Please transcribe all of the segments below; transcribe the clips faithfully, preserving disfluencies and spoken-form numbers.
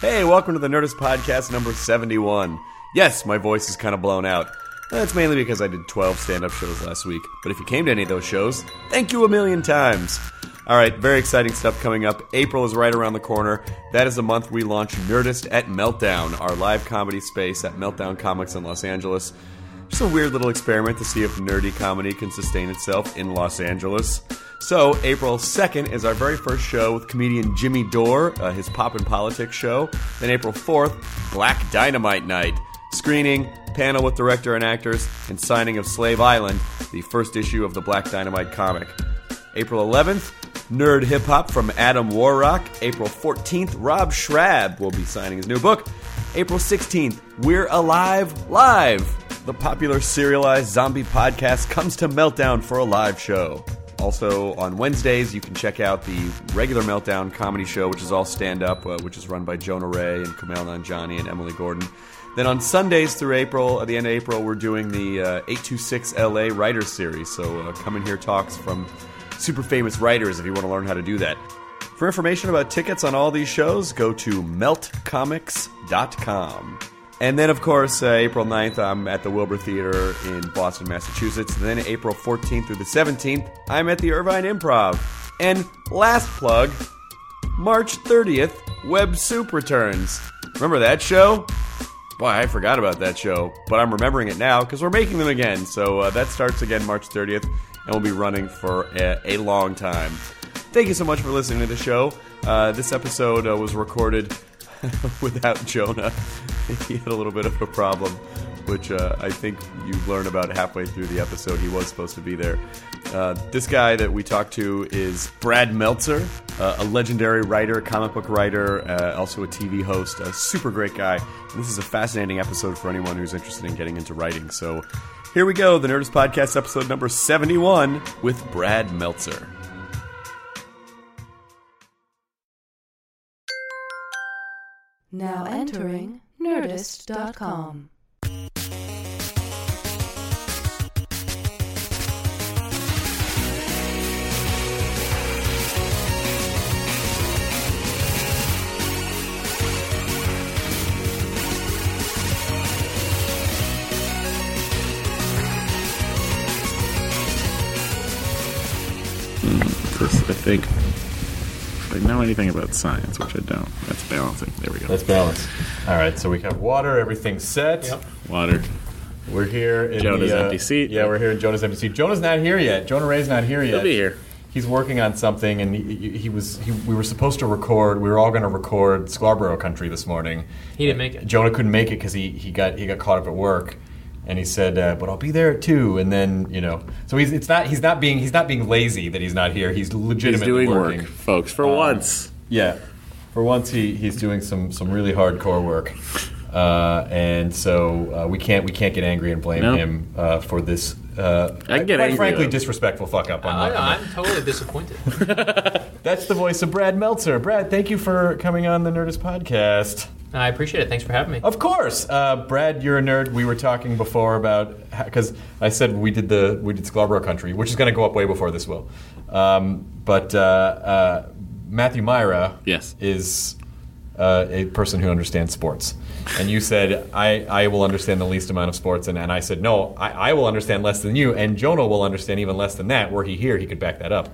Hey, welcome to the Nerdist Podcast number seventy-one. Yes, my voice is kind of blown out. That's mainly because I did twelve stand-up shows last week. But if you came to any of those shows, thank you a million times. All right, very exciting stuff coming up. April is right around the corner. That is the month we launch Nerdist at Meltdown, our live comedy space at Meltdown Comics in Los Angeles. Just a weird little experiment to see if nerdy comedy can sustain itself in Los Angeles. So April second is our very first show with comedian Jimmy Dore, uh, his Pop and Politics show. Then April fourth, Black Dynamite Night. Screening, panel with director and actors, and signing of Slave Island, the first issue of the Black Dynamite comic. April eleventh, Nerd Hip Hop from Adam Warrock. April fourteenth, Rob Schrab will be signing his new book. April sixteenth, We're Alive Live! The popular serialized zombie podcast comes to Meltdown for a live show. Also, on Wednesdays, you can check out the regular Meltdown comedy show, which is all stand-up, uh, which is run by Jonah Ray and Kumail Nanjiani and Emily Gordon. Then on Sundays through April, at the end of April, we're doing the uh, eight two six L A Writers Series. So uh, come and hear talks from super famous writers if you want to learn how to do that. For information about tickets on all these shows, go to melt comics dot com. And then, of course, uh, April ninth, I'm at the Wilbur Theater in Boston, Massachusetts. And then April fourteenth through the seventeenth, I'm at the Irvine Improv. And last plug, March thirtieth, Web Soup returns. Remember that show? Boy, I forgot about that show. But I'm remembering it now because we're making them again. So uh, that starts again March thirtieth, and we'll be running for a, a long time. Thank you so much for listening to the show. Uh, this episode uh, was recorded without Jonah. He had a little bit of a problem, which uh, I think you learn about halfway through the episode. He was supposed to be there. Uh, this guy that we talked to is Brad Meltzer, uh, a legendary writer, comic book writer, uh, also a T V host, a super great guy. And this is a fascinating episode for anyone who's interested in getting into writing. So here we go, the Nerdist Podcast episode number seventy-one with Brad Meltzer. Now entering Nerdist dot com. Hmm, this, I think... I know anything about science, which I don't. That's balancing. There we go. That's balance. All right, so we have water. Everything's set. Yep. Water. We're here in Jonah's the, uh, empty seat. Yeah, we're here in Jonah's empty seat. Jonah's not here yet. Jonah Ray's not here yet. He'll be here. He's working on something, and he, he was. He, we were supposed to record. We were all going to record Scarborough Country this morning. He didn't make it. Jonah couldn't make it because he, he got he got caught up at work. And he said, uh, "But I'll be there too." And then, you know, so he's it's not he's not being he's not being lazy that he's not here. He's legitimately he's doing working. work, folks. For uh, once, yeah, for once he, he's doing some, some really hardcore work. Uh, and so uh, we can't we can't get angry and blame nope. him uh, for this. Uh, I can get quite angry, frankly, though. Disrespectful fuck up. On I, that. I'm totally disappointed. That's the voice of Brad Meltzer. Brad, thank you for coming on the Nerdist Podcast. I appreciate it. Thanks for having me. Of course, uh, Brad, you're a nerd. We were talking before about because I said we did the we did Scarborough Country, which is going to go up way before this will. Um, but uh, uh, Matthew Myra, yes, is uh, a person who understands sports, and you said I, I will understand the least amount of sports, and, and I said no, I, I will understand less than you, and Jonah will understand even less than that. Were he here, he could back that up.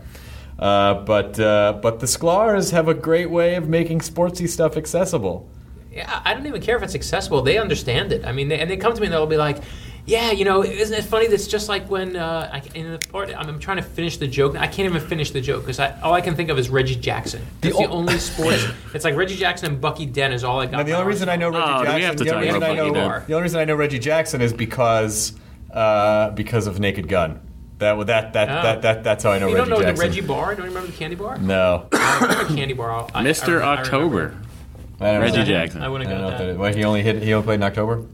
Uh, but uh, but the Sklar's have a great way of making sportsy stuff accessible. yeah, I don't even care if it's accessible. They understand it. I mean, they, and they come to me and they'll be like, yeah, you know, isn't it funny? That's just like when uh, I, in the part, I'm trying to finish the joke. I can't even finish the joke because all I can think of is Reggie Jackson. That's the, the o- only sports. It's like Reggie Jackson and Bucky Dent is all I got. Now, the only reason I know Reggie oh, Jackson. The only reason I know the only reason I know Reggie Jackson is because uh, because of Naked Gun. That that that oh. that that that's how I know. You Reggie Jackson. You don't know Jackson. The Reggie bar? Don't you remember the candy bar? No. I remember the candy bar. I, Mister I, I October. I don't Reggie know. Jackson. I wouldn't got that. that well, he only hit. He only played in October.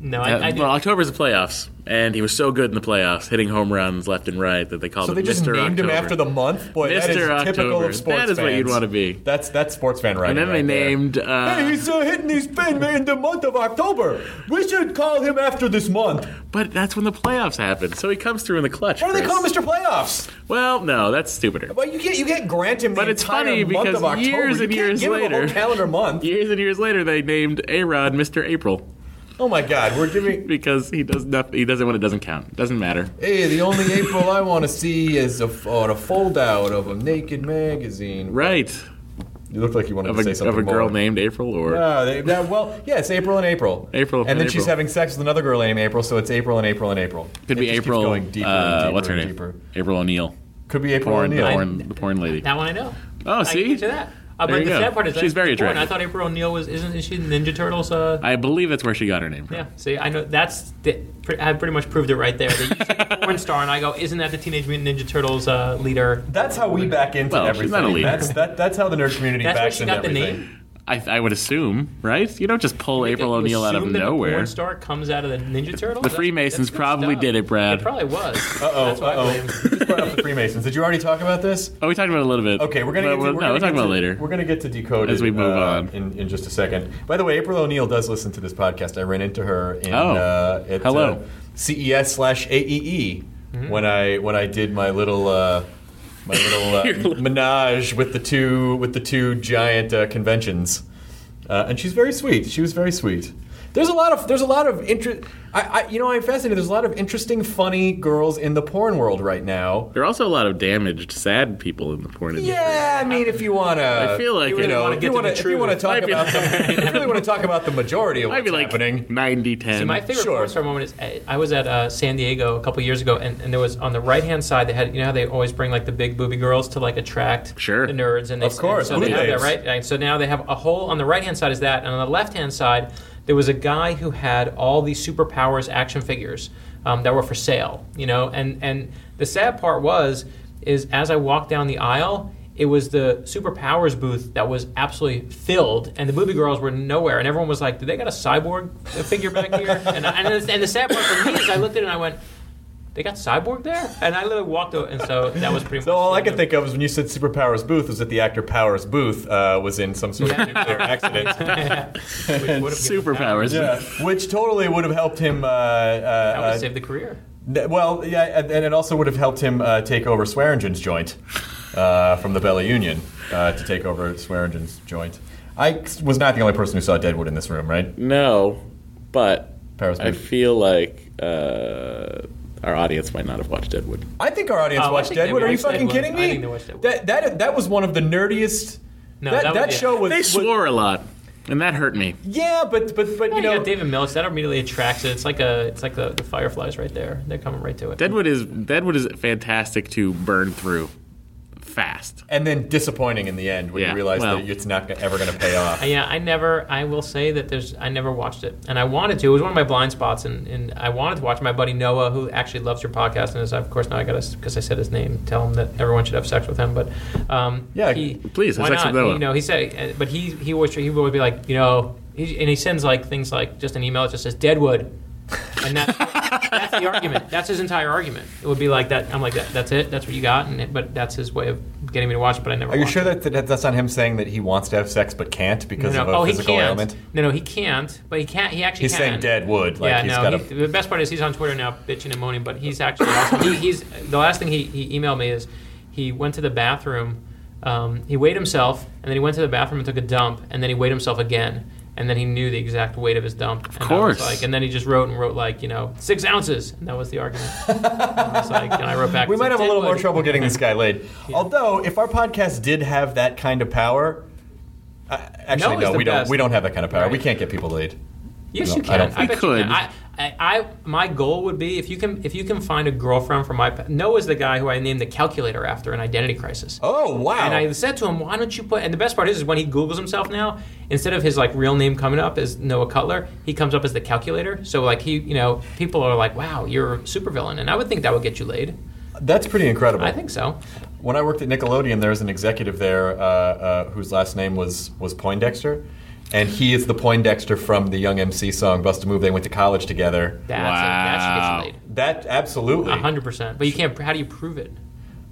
No, I, uh, I well, October's the playoffs, and he was so good in the playoffs, hitting home runs left and right that they called so him Mister October. So they just named October. Him after the month? Boy, Mister that is October. Typical of sports fans. That is fans. What you'd want to be. That's that's sports fan right. And then right they named... Uh, hey, he's uh, hitting his pin in the month of October. We should call him after this month. But that's when the playoffs happen, so he comes through in the clutch. Why do they call him Mister Playoffs? Well, no, that's stupider. Well, you can't, you can't grant him the but entire month of October. But it's funny because years and years later... You can't give him a whole calendar month. Years and years later, they named A-Rod Mister April. Oh my God, we're giving because he does nothing. He does it when it doesn't count. It doesn't matter. Hey, the only April I want to see is a on a fold out of a Naked magazine. Right. You looked like you wanted of to a, say something. Of a girl more. Named April, or no, they, that, well, yeah, it's April and April. April and, and then April. She's having sex with another girl named April, so it's April and April and April. Could it be April. Going deeper uh, and deeper what's her name? Deeper. April O'Neil. Could be April O'Neil. The porn, the porn lady. That one I know. Oh, see. I can get to that. Uh, but the sad part is she's very attractive. I thought April O'Neil was isn't is she Ninja Turtles? Uh, I believe that's where she got her name from. Yeah, see, I know that's the, I pretty much proved it right there. They used a porn star, and I go, isn't that the Teenage Mutant Ninja Turtles uh, leader? That's how we back into well, everything. She's not a leader. That's that, that's how the nerd community that's backs into everything. That's where she got the name. I, I would assume, right? You don't just pull you April O'Neil out of that nowhere. The porn star comes out of the Ninja Turtles. The Freemasons that's, that's probably did it, Brad. It probably was. Uh oh. Uh oh. Just brought up the Freemasons. Did you already talk about this? Oh, we talked about it a little bit. Okay, we're gonna. But, get to, we're no, gonna we'll talk about it later. We're gonna get to Decoded as we move uh, on in, in just a second. By the way, April O'Neil does listen to this podcast. I ran into her in oh. uh, at Hello. Uh, C E S slash A E E mm-hmm. when I when I did my little. Uh, My little uh, menage with the two with the two giant uh, conventions, uh, and she's very sweet. She was very sweet. There's a lot of there's a lot of interest. I, I you know I'm fascinated. There's a lot of interesting, funny girls in the porn world right now. There are also a lot of damaged, sad people in the porn industry. Yeah, I mean, if you wanna, I feel like you, you know, if you want to talk about, like, the, if you really want to talk about the majority of what's I'd be like happening, ninety ten. So my favorite sure. porn star moment is I was at uh, San Diego a couple years ago, and, and there was on the right hand side they had you know how they always bring like the big booby girls to like attract sure. the nerds and they, of course and so they have that right. And so now they have a whole on the right hand side is that, and on the left hand side. There was a guy who had all these superpowers action figures um, that were for sale, you know. And, and the sad part was, is as I walked down the aisle, it was the superpowers booth that was absolutely filled, and the booby girls were nowhere. And everyone was like, "Did they got a cyborg figure back here?" And, I, and, and the sad part for me is, I looked at it and I went. They got Cyborg there? And I literally walked over, and so that was pretty much... So all I could think of is when you said Super Powers Booth was that the actor Powers Booth uh, was in some sort of nuclear accident. Yeah. Super Powers Booth. Yeah. Which totally would have helped him... Uh, uh, that would have saved the career. Well, yeah, and it also would have helped him uh, take over Swearingen's joint uh, from the Bella Union uh, to take over Swearingen's joint. I was not the only person who saw Deadwood in this room, right? No, but Powers I Booth. Feel like... Uh, Our audience might not have watched Deadwood. I think our audience oh, watched Deadwood. Are you fucking Deadwood. Kidding me? I think they watched Deadwood. That that that was one of the nerdiest. No, that, that, that show was. They swore was, a lot, and that hurt me. Yeah, but but but no, you know, you got David Milch that immediately attracts it. It's like a it's like the, the Fireflies right there. They're coming right to it. Deadwood is Deadwood is fantastic to burn through. Fast. And then disappointing in the end when yeah, you realize well, that it's not ever going to pay off. Yeah, I never, I will say that there's, I never watched it. And I wanted to. It was one of my blind spots, and, and I wanted to watch my buddy Noah, who actually loves your podcast, and is, of course, now I got to, because I said his name, tell him that everyone should have sex with him. But, um, yeah, he, please, have sex not? With Noah. You know, he said, but he, he, always, he would be like, you know, he, and he sends like things like just an email that just says, Deadwood. And that's, that's the argument. That's his entire argument. It would be like that. I'm like, that, that's it. That's what you got. And it, but that's his way of getting me to watch it. But I never. Are you sure that, that that's not him saying that he wants to have sex but can't because no, no. of a oh, physical ailment? No, no, he can't. But he can't. He actually. He's can. Saying Deadwood. Like yeah, he's no. Got he, a... The best part is he's on Twitter now, bitching and moaning. But he's actually. Also, he, he's the last thing he, he emailed me is he went to the bathroom. Um, he weighed himself, and then he went to the bathroom and took a dump, and then he weighed himself again. And then he knew the exact weight of his dump. Of and course. Like, and then he just wrote and wrote, like, you know, six ounces. And that was the argument. And I was like, and I wrote back. We might have a little more trouble getting this guy laid. Yeah. Although, if our podcast did have that kind of power, Uh, actually, no, no we best. don't. We don't have that kind of power. Right. We can't get people laid. Yes, you can. I, don't think I bet could. you can. I, I, I, my goal would be if you can, if you can find a girlfriend from my. Noah's the guy who I named the calculator after in Identity Crisis. Oh wow! And I said to him, "Why don't you put?" And the best part is, is when he Googles himself now, instead of his like real name coming up as Noah Cutler, he comes up as the calculator. So like he, you know, people are like, "Wow, you're a supervillain," and I would think that would get you laid. That's pretty incredible. I think so. When I worked at Nickelodeon, there was an executive there uh, uh, whose last name was was Poindexter. And he is the Poindexter from the Young M C song, Bust a Move. They went to college together. That's wow. It, that should get you laid. That, absolutely. one hundred percent. But you can't, how do you prove it?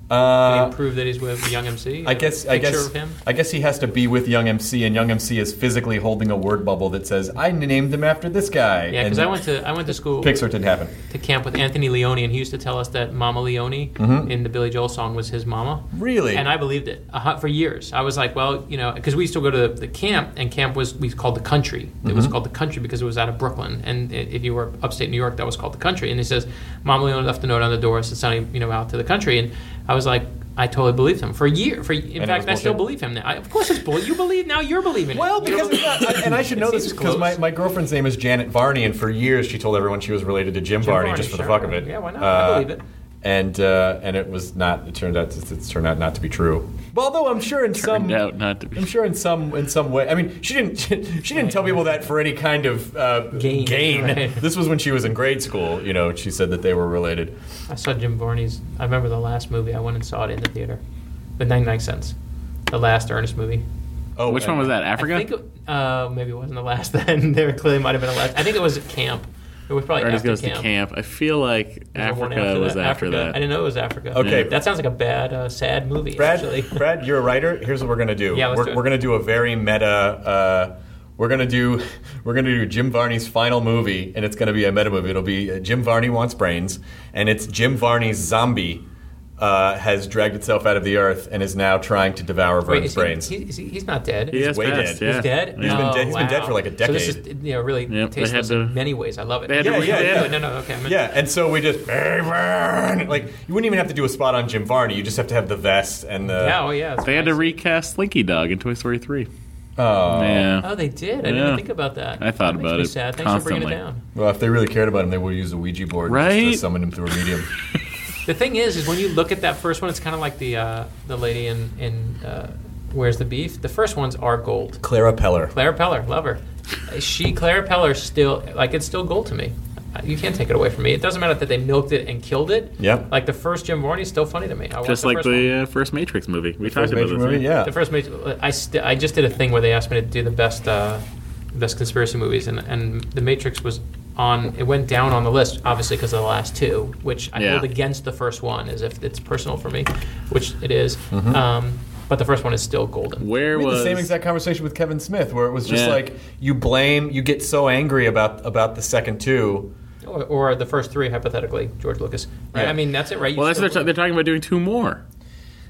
Uh, Can you prove that he's with the Young M C? I guess, I guess, of him? I guess he has to be with Young M C, and Young M C is physically holding a word bubble that says, I named him after this guy. Yeah, because I went to I went to school. Pixar didn't happen. To camp with Anthony Leone, and he used to tell us that Mama Leone mm-hmm. in the Billy Joel song was his mama. Really? And I believed it uh, for years. I was like, well, you know, because we used to go to the, the camp, and camp was we called the country. It mm-hmm. was called the country because it was out of Brooklyn. And if you were upstate New York, that was called the country. And he says, Mama Leone left a note on the door, so sending, you know, out to the country. And I was like, I totally believed him for a year. For in and fact, I still believe him now. I, of course, it's bullshit. You believe now. You're believing. Well, it. Well, because it's not, and I should know this because my, my girlfriend's name is Janet Varney, and for years she told everyone she was related to Jim, Jim Varney, Varney just for sure. the fuck of it. Yeah, why not? Uh, I believe it. And uh, and it was not. It turned out to, it's turned out not to be true. But although I'm sure in some turned out not to be. I'm sure in some in some way. I mean, she didn't she, she didn't tell people that for any kind of uh, gain. gain. Right. This was when she was in grade school. You know, she said that they were related. I saw Jim Varney's. I remember the last movie I went and saw it in the theater, with ninety-nine cents, the last Ernest movie. Oh, which uh, one was that? Africa. I think it, uh, maybe it wasn't the last. Then there clearly might have been a last. I think it was at camp. It was probably Ernest after goes camp. to camp. I feel like Africa after was that? after Africa. that. I didn't know it was Africa. Okay, yeah. That sounds like a bad, uh, sad movie. Brad, actually. Brad, you're a writer. Here's what we're gonna do. Yeah, let's we're, do it. We're gonna do a very meta. Uh, we're gonna do we're gonna do Jim Varney's final movie, and it's gonna be a meta movie. It'll be uh, Jim Varney Wants Brains, and it's Jim Varney's zombie. Uh, has dragged itself out of the earth and is now trying to devour Vern's brains. He, he, he's not dead. He he's way passed, dead. Yeah. He's dead? Yeah. He's been dead. He's wow. been dead for like a decade. So this is, you know, really yep, tasteless in many ways. I love it. Yeah, yeah, yeah. No, no, no, okay. I'm yeah, and so we just... Like, you wouldn't even have to do a spot on Jim Varney. You just have to have the vest and the... Yeah, oh, yeah. They nice. had to recast Slinky Dog in Toy Story three. Oh, yeah. Oh, they did. I yeah. didn't think about that. I thought that about it sad. Thanks constantly. For bringing it down. Well, if they really cared about him, they would use a Ouija board right? just to summon him through a medium. The thing is, is when you look at that first one, it's kind of like the uh, the lady in, in uh, Where's the Beef? The first ones are gold. Clara Peller. Clara Peller, love her. She, Clara Peller, still, like, it's still gold to me. You can't take it away from me. It doesn't matter that they milked it and killed it. Yep. Like, the first Jim Varney is still funny to me. I just like the, the uh, first Matrix movie. We the talked about this. Movie, yeah. The first Matrix I, st- I just did a thing where they asked me to do the best, uh, best conspiracy movies, and, and The Matrix was... On it went down on the list, obviously, because of the last two, which I yeah. hold against the first one, as if it's personal for me, which it is. Mm-hmm. Um, but the first one is still golden. Where I mean, was the same exact conversation with Kevin Smith, where it was just yeah. like you blame, you get so angry about about the second two. Or, or the first three, hypothetically, George Lucas. Right? Yeah. I mean, that's it, right? You well, that's they're, t- they're talking about doing two more.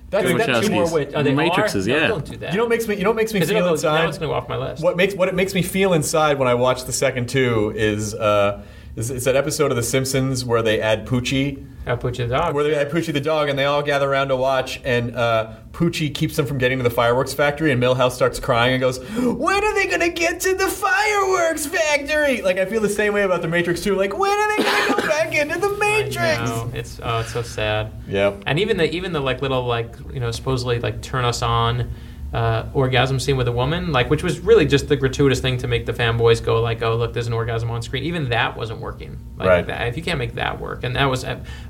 That's that two more with, are they Matrixes, are? No, yeah. Don't do that. You know what makes me, you know what makes me feel go, inside? Now it's going to go off my list. What makes what it makes me feel inside when I watch the second two is uh, is it's that episode of The Simpsons where they add Poochie. Oh, Poochie the dog. Where they add Poochie the dog, and they all gather around to watch, and uh, Poochie keeps them from getting to the fireworks factory, and Milhouse starts crying and goes, "When are they going to get to the fireworks factory?" Like, I feel the same way about The Matrix two. Like, when are they going to go back into the Matrix? I know. It's oh, it's so sad. Yep. And even the even the like little like you know supposedly like turn us on uh, orgasm scene with a woman, like which was really just the gratuitous thing to make the fanboys go like, "Oh, look, there's an orgasm on screen." Even that wasn't working. Like, right. That, if you can't make that work, and that was,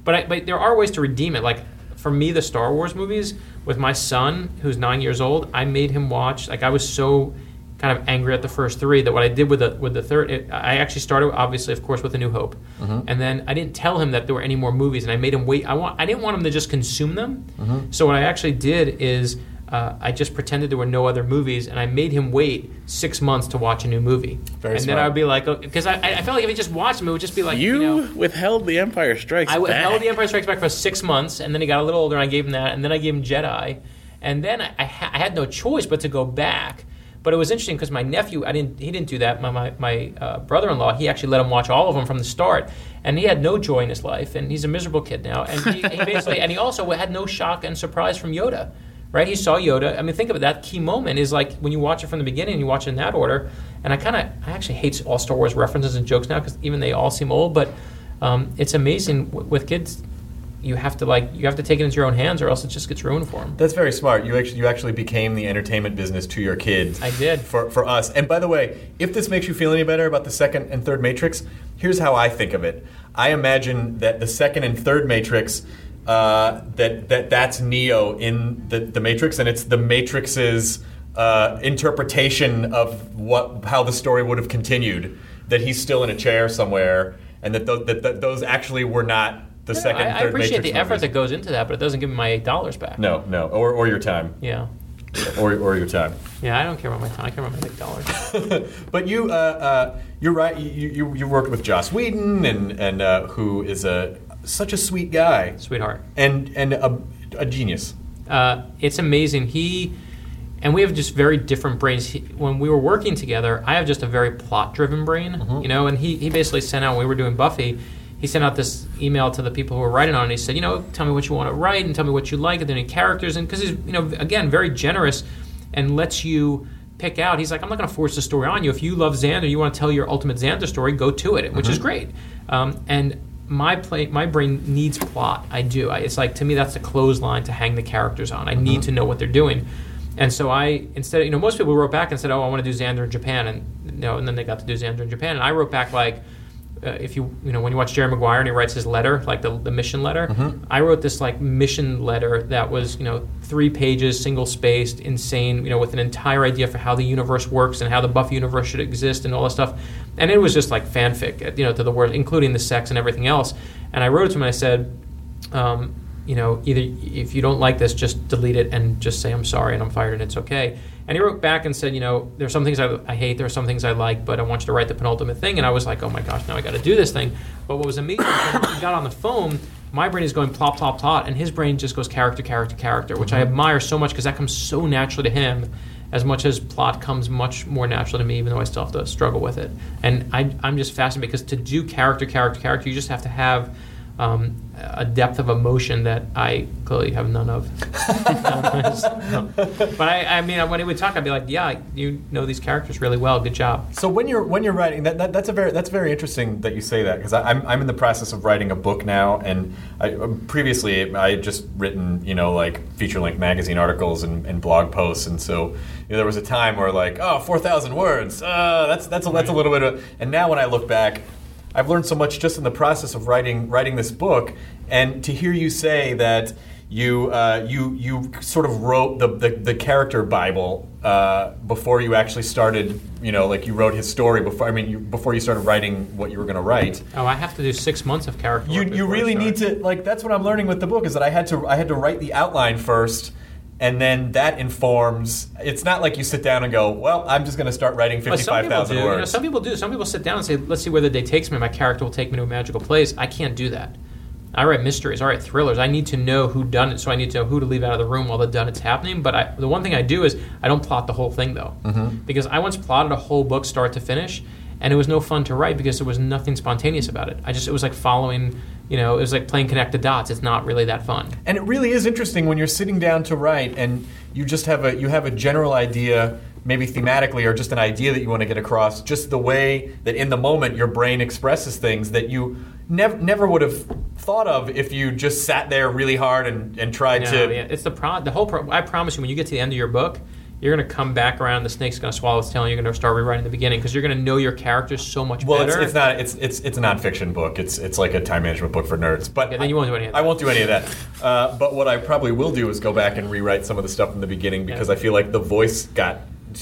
but I, but there are ways to redeem it. Like. For me, the Star Wars movies, with my son, who's nine years old, I made him watch. Like, I was so kind of angry at the first three that what I did with the with the third, it, I actually started, obviously, of course, with A New Hope, mm-hmm. and then I didn't tell him that there were any more movies, and I made him wait. I want, I didn't want him to just consume them. Mm-hmm. So what I actually did is uh, I just pretended there were no other movies, and I made him wait six months to watch a new movie. Very and smart. Then I would be like, because I, I felt like if he just watched them, it would just be like, you, you know, withheld The Empire Strikes Back. I withheld The Empire Strikes Back for six months, and then he got a little older, and I gave him that, and then I gave him Jedi, and then I, I, ha- I had no choice but to go back. But it was interesting because my nephew, I didn't, he didn't do that. My my, my uh, brother-in-law, he actually let him watch all of them from the start, and he had no joy in his life, and he's a miserable kid now, and he, he basically, and he also had no shock and surprise from Yoda. right? He saw Yoda. I mean, think of it. That key moment is like when you watch it from the beginning, you watch it in that order. And I kind of, I actually hate all Star Wars references and jokes now because even they all seem old. But um, it's amazing w- with kids. You have to like you have to take it into your own hands, or else it just gets ruined for them. That's very smart. You actually you actually became the entertainment business to your kids. I did for for us. And by the way, if this makes you feel any better about the second and third Matrix, here's how I think of it. I imagine that the second and third Matrix, uh, that that that's Neo in the the Matrix, and it's the Matrix's uh, interpretation of what how the story would have continued. That he's still in a chair somewhere, and that th- that, that those actually were not. The no, second, I, third I appreciate Matrix the effort movies. That goes into that, but it doesn't give me my eight dollars back. No, no, or or your time. Yeah. or or your time. Yeah, I don't care about my time. I care about my eight dollars. But you, uh, uh, you're right. You, you you worked with Joss Whedon, and and uh, who is a such a sweet guy, sweetheart, and and a, a genius. Uh, it's amazing. He and we have just very different brains. He, when we were working together, I have just a very plot-driven brain, mm-hmm. you know. And he he basically sent out when we were doing Buffy. He sent out this email to the people who were writing on it, and he said, you know, tell me what you want to write and tell me what you like and then any characters. And because he's, you know, again, very generous and lets you pick out. He's like, I'm not going to force the story on you. If you love Xander, you want to tell your ultimate Xander story, go to it, which mm-hmm. is great. Um, and my play, my brain needs plot. I do. I, it's like, to me, that's the clothesline to hang the characters on. I mm-hmm. need to know what they're doing. And so I, instead of, you know, most people wrote back and said, oh, I want to do Xander in Japan. And, you know, and then they got to do Xander in Japan. And I wrote back like, Uh, if you you know when you watch Jerry Maguire and he writes his letter, like the the mission letter, mm-hmm. I wrote this like mission letter that was you know three pages, single spaced, insane, you know with an entire idea for how the universe works and how the Buffy universe should exist and all that stuff, and it was just like fanfic, you know to the word, including the sex and everything else. And I wrote it to him and I said, um, you know either if you don't like this, just delete it and just say I'm sorry and I'm fired and it's okay. And he wrote back and said, you know, there's some things I, I hate, there's some things I like, but I want you to write the penultimate thing. And I was like, oh my gosh, now I got to do this thing. But what was amazing is when we got on the phone, my brain is going plop, plop, plop, and his brain just goes character, character, character, which I admire so much because that comes so naturally to him as much as plot comes much more naturally to me, even though I still have to struggle with it. And I, I'm just fascinated because to do character, character, character, you just have to have Um, a depth of emotion that I clearly have none of. no. But I, I mean, when he would talk, I'd be like, "Yeah, you know these characters really well. Good job." So when you're when you're writing, that, that that's a very that's very interesting that you say that because I'm I'm in the process of writing a book now, and I, previously I had just written you know like feature length magazine articles and, and blog posts, and so you know, there was a time where like oh four thousand words, uh, that's that's a, that's a little bit of, and now when I look back. I've learned so much just in the process of writing writing this book, and to hear you say that you uh, you you sort of wrote the the, the character Bible uh, before you actually started, you know, like you wrote his story before. I mean, you, before you started writing what you were going to write. Oh, I have to do six months of character. You you really need to like. That's what I'm learning with the book is that I had to I had to write the outline first. And then that informs. It's not like you sit down and go, "Well, I'm just going to start writing fifty-five thousand words." You know, some people do. Some people sit down and say, "Let's see where the day takes me. My character will take me to a magical place." I can't do that. I write mysteries. I write thrillers. I need to know who done it, so I need to know who to leave out of the room while the done it's happening. But I, the one thing I do is I don't plot the whole thing though, mm-hmm. because I once plotted a whole book start to finish, and it was no fun to write because there was nothing spontaneous about it. I just it was like following. You know, it was like playing connect the dots. It's not really that fun. And it really is interesting when you're sitting down to write and you just have a you have a general idea, maybe thematically or just an idea that you want to get across, just the way that in the moment your brain expresses things that you never never would have thought of if you just sat there really hard and, and tried no, to... Yeah. It's the pro- the whole... Pro- I promise you, when you get to the end of your book, you're going to come back around, the snake's going to swallow its tail, and you're going to start rewriting the beginning because you're going to know your characters so much well, better. Well, it's, it's not it's it's it's a nonfiction book. It's it's like a time management book for nerds. But yeah, then you won't do any of that. I won't do any of that. Uh, but what I probably will do is go back and rewrite some of the stuff in the beginning because yeah. I feel like the voice got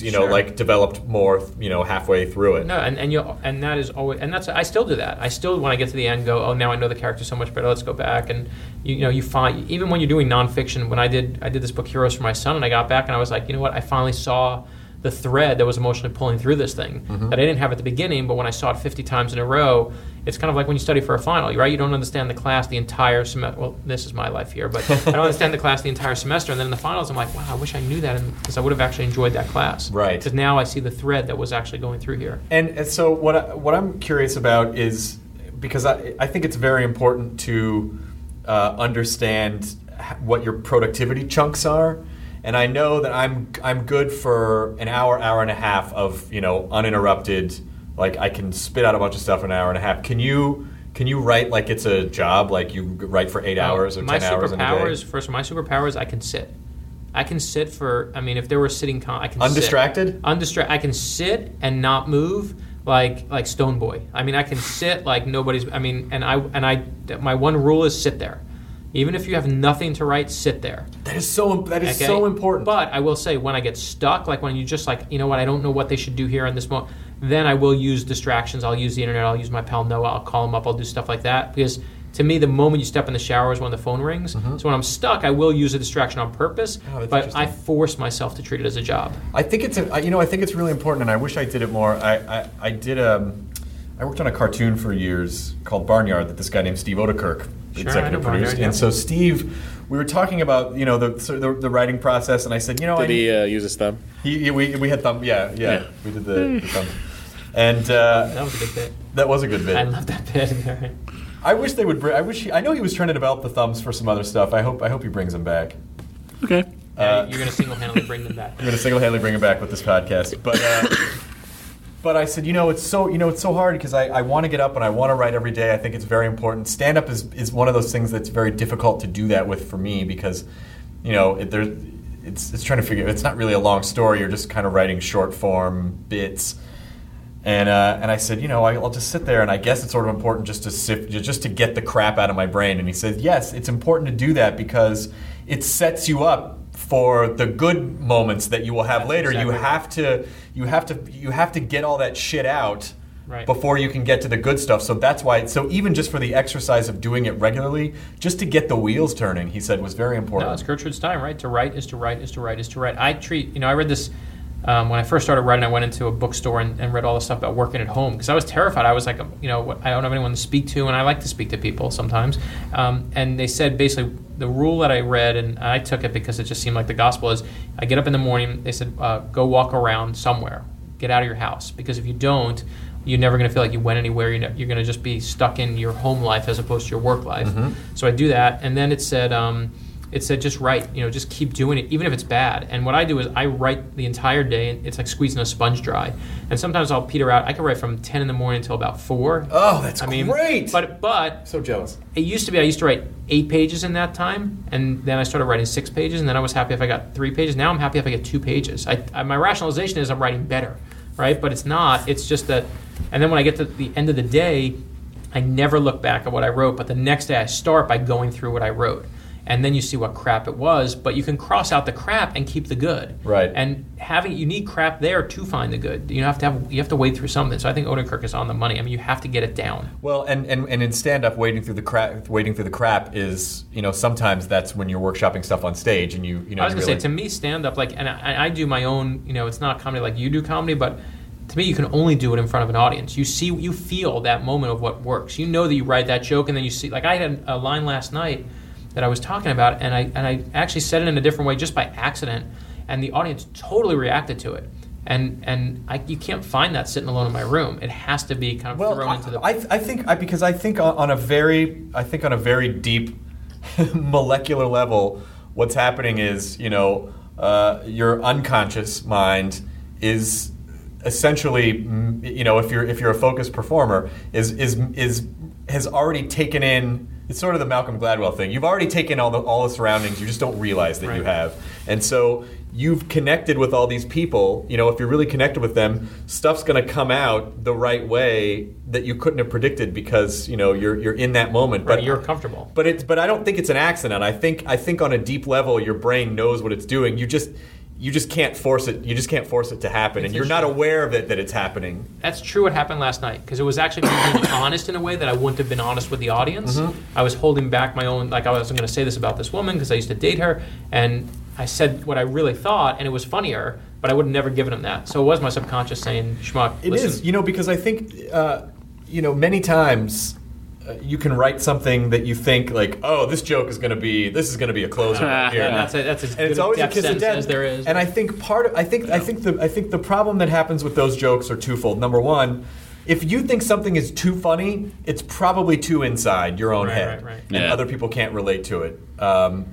you know sure. like developed more you know halfway through it. No, and and you and that is always and that's I still do that. I still when I get to the end go oh now I know the character so much better. Let's go back and. You know, you find even when you're doing nonfiction. When I did, I did this book, Heroes for My Son, and I got back and I was like, you know what? I finally saw the thread that was emotionally pulling through this thing mm-hmm. that I didn't have at the beginning. But when I saw it fifty times in a row, it's kind of like when you study for a final, right? You don't understand the class the entire semester. Well, this is my life here, but I don't understand the class the entire semester. And then in the finals, I'm like, wow, I wish I knew that because I would have actually enjoyed that class. Right. Because now I see the thread that was actually going through here. And, and so what? I, what I'm curious about is because I I think it's very important to. Uh, understand what your productivity chunks are, and I know that I'm I'm good for an hour, hour and a half of, you know, uninterrupted. Like, I can spit out a bunch of stuff in an hour and a half. Can you can you write like it's a job? Like, you write for eight hours or my ten hours in a day? First, my superpower is I can sit. I can sit for, I mean, if there were sitting, con- I can Undistracted? sit. Undistracted? Undistracted. I can sit and not move like like Stone Boy. I mean, I can sit like nobody's, I mean, and I and I, my one rule is sit there. Even if you have nothing to write, sit there. That is so that is okay? so important. But I will say, when I get stuck, like when you just like, you know what, I don't know what they should do here in this moment, then I will use distractions. I'll use the internet. I'll use my pal Noah. I'll call him up. I'll do stuff like that. Because to me, the moment you step in the shower is when the phone rings. Mm-hmm. So when I'm stuck, I will use a distraction on purpose. Oh, but I force myself to treat it as a job. I think it's a, you know, I think it's really important, and I wish I did it more. I I, I did a, I worked on a cartoon for years called Barnyard that this guy named Steve Odekirk Sure, executive produced, yeah. And so Steve, we were talking about, you know, the so the, the writing process, and I said, you know, did I he uh, use his thumb? He, we we had thumb, yeah, yeah, yeah. We did the, the thumb, and uh, that was a good bit. That was a good bit. I love that bit. I wish they would. Br- I wish. He, I know he was trying to develop the thumbs for some other stuff. I hope. I hope he brings them back. Okay. Uh, uh, you're going to single-handedly bring them back. You're going to single-handedly bring them back with this podcast, but. Uh, But I said, you know, it's so you know it's so hard because I, I want to get up and I want to write every day. I think it's very important. Stand-up is, is one of those things that's very difficult to do that with for me because, you know, it, there's, it's it's trying to figure. It's not really a long story. You're just kind of writing short-form bits. And uh, and I said, you know, I, I'll just sit there, and I guess it's sort of important just to sift, just to get the crap out of my brain. And he said, yes, it's important to do that because it sets you up for the good moments that you will have That's later. Exactly you have right. to you have to you have to get all that shit out right. before you can get to the good stuff. So that's why so even just for the exercise of doing it regularly, just to get the wheels turning, he said was very important. No, it's Gertrude's time, right? To write is to write is to write is to write. I treat you know, I read this um, when I first started writing, I went into a bookstore and, and read all the stuff about working at home because I was terrified. I was like, you know, I don't have anyone to speak to, and I like to speak to people sometimes. Um, and they said basically the rule that I read, and I took it because it just seemed like the gospel, is I get up in the morning, they said, uh, go walk around somewhere. Get out of your house. Because if you don't, you're never going to feel like you went anywhere. You're, ne- you're going to just be stuck in your home life as opposed to your work life. Mm-hmm. So I do that. And then it said... Um, It said just write, you know, just keep doing it, even if it's bad. And what I do is I write the entire day, and it's like squeezing a sponge dry. And sometimes I'll peter out. I can write from ten in the morning until about four. Oh, that's I mean, great. But but so jealous. It used to be I used to write eight pages in that time, and then I started writing six pages, and then I was happy if I got three pages. Now I'm happy if I get two pages. I, I my rationalization is I'm writing better, right? But it's not. It's just that. And then when I get to the end of the day, I never look back at what I wrote. But the next day I start by going through what I wrote. And then you see what crap it was, but you can cross out the crap and keep the good. Right. And having you need crap there to find the good. You have to have you have to wade through something. So I think Odekirk is on the money. I mean, you have to get it down. Well, and, and, and in stand up, wading through the crap, wading through the crap is you know sometimes that's when you're workshopping stuff on stage and you you know. I was gonna really... say to me stand up like and I, I do my own you know it's not comedy like you do comedy but. To me, you can only do it in front of an audience. You see, you feel that moment of what works. You know that you write that joke and then you see. Like I had a line last night. That I was talking about, and I and I actually said it in a different way just by accident, and the audience totally reacted to it. And and I, you can't find that sitting alone in my room. It has to be kind of well, thrown I, into the. I I think I, because I think on a very I think on a very deep molecular level, what's happening is you know uh, your unconscious mind is essentially you know if you're if you're a focused performer is is is has already taken in. It's sort of the Malcolm Gladwell thing. You've already taken all the all the surroundings. You just don't realize that right. you have. And so you've connected with all these people. You know, if you're really connected with them, stuff's going to come out the right way that you couldn't have predicted because, you know, you're you're in that moment. Right, but you're comfortable. But it's but I don't think it's an accident. I think I think on a deep level your brain knows what it's doing. You just you just can't force it. You just can't force it to happen, and you're not aware of it that it's happening. That's true. What happened last night because it was actually being honest in a way that I wouldn't have been honest with the audience. Mm-hmm. I was holding back my own. Like I wasn't going to say this about this woman because I used to date her, and I said what I really thought, and it was funnier. But I would have never given him that. So it was my subconscious saying, "Schmuck." It listen. is, you know, because I think, uh, you know, many times. You can write something that you think like, oh, this joke is gonna be, this is gonna be a closer right here. And that's a, that's as and it's always a kiss of death as there is. And I think part of, I think, yeah. I think the, I think the problem that happens with those jokes are twofold. Number one, if you think something is too funny, it's probably too inside your own right, head, right, right. and yeah. other people can't relate to it. Um,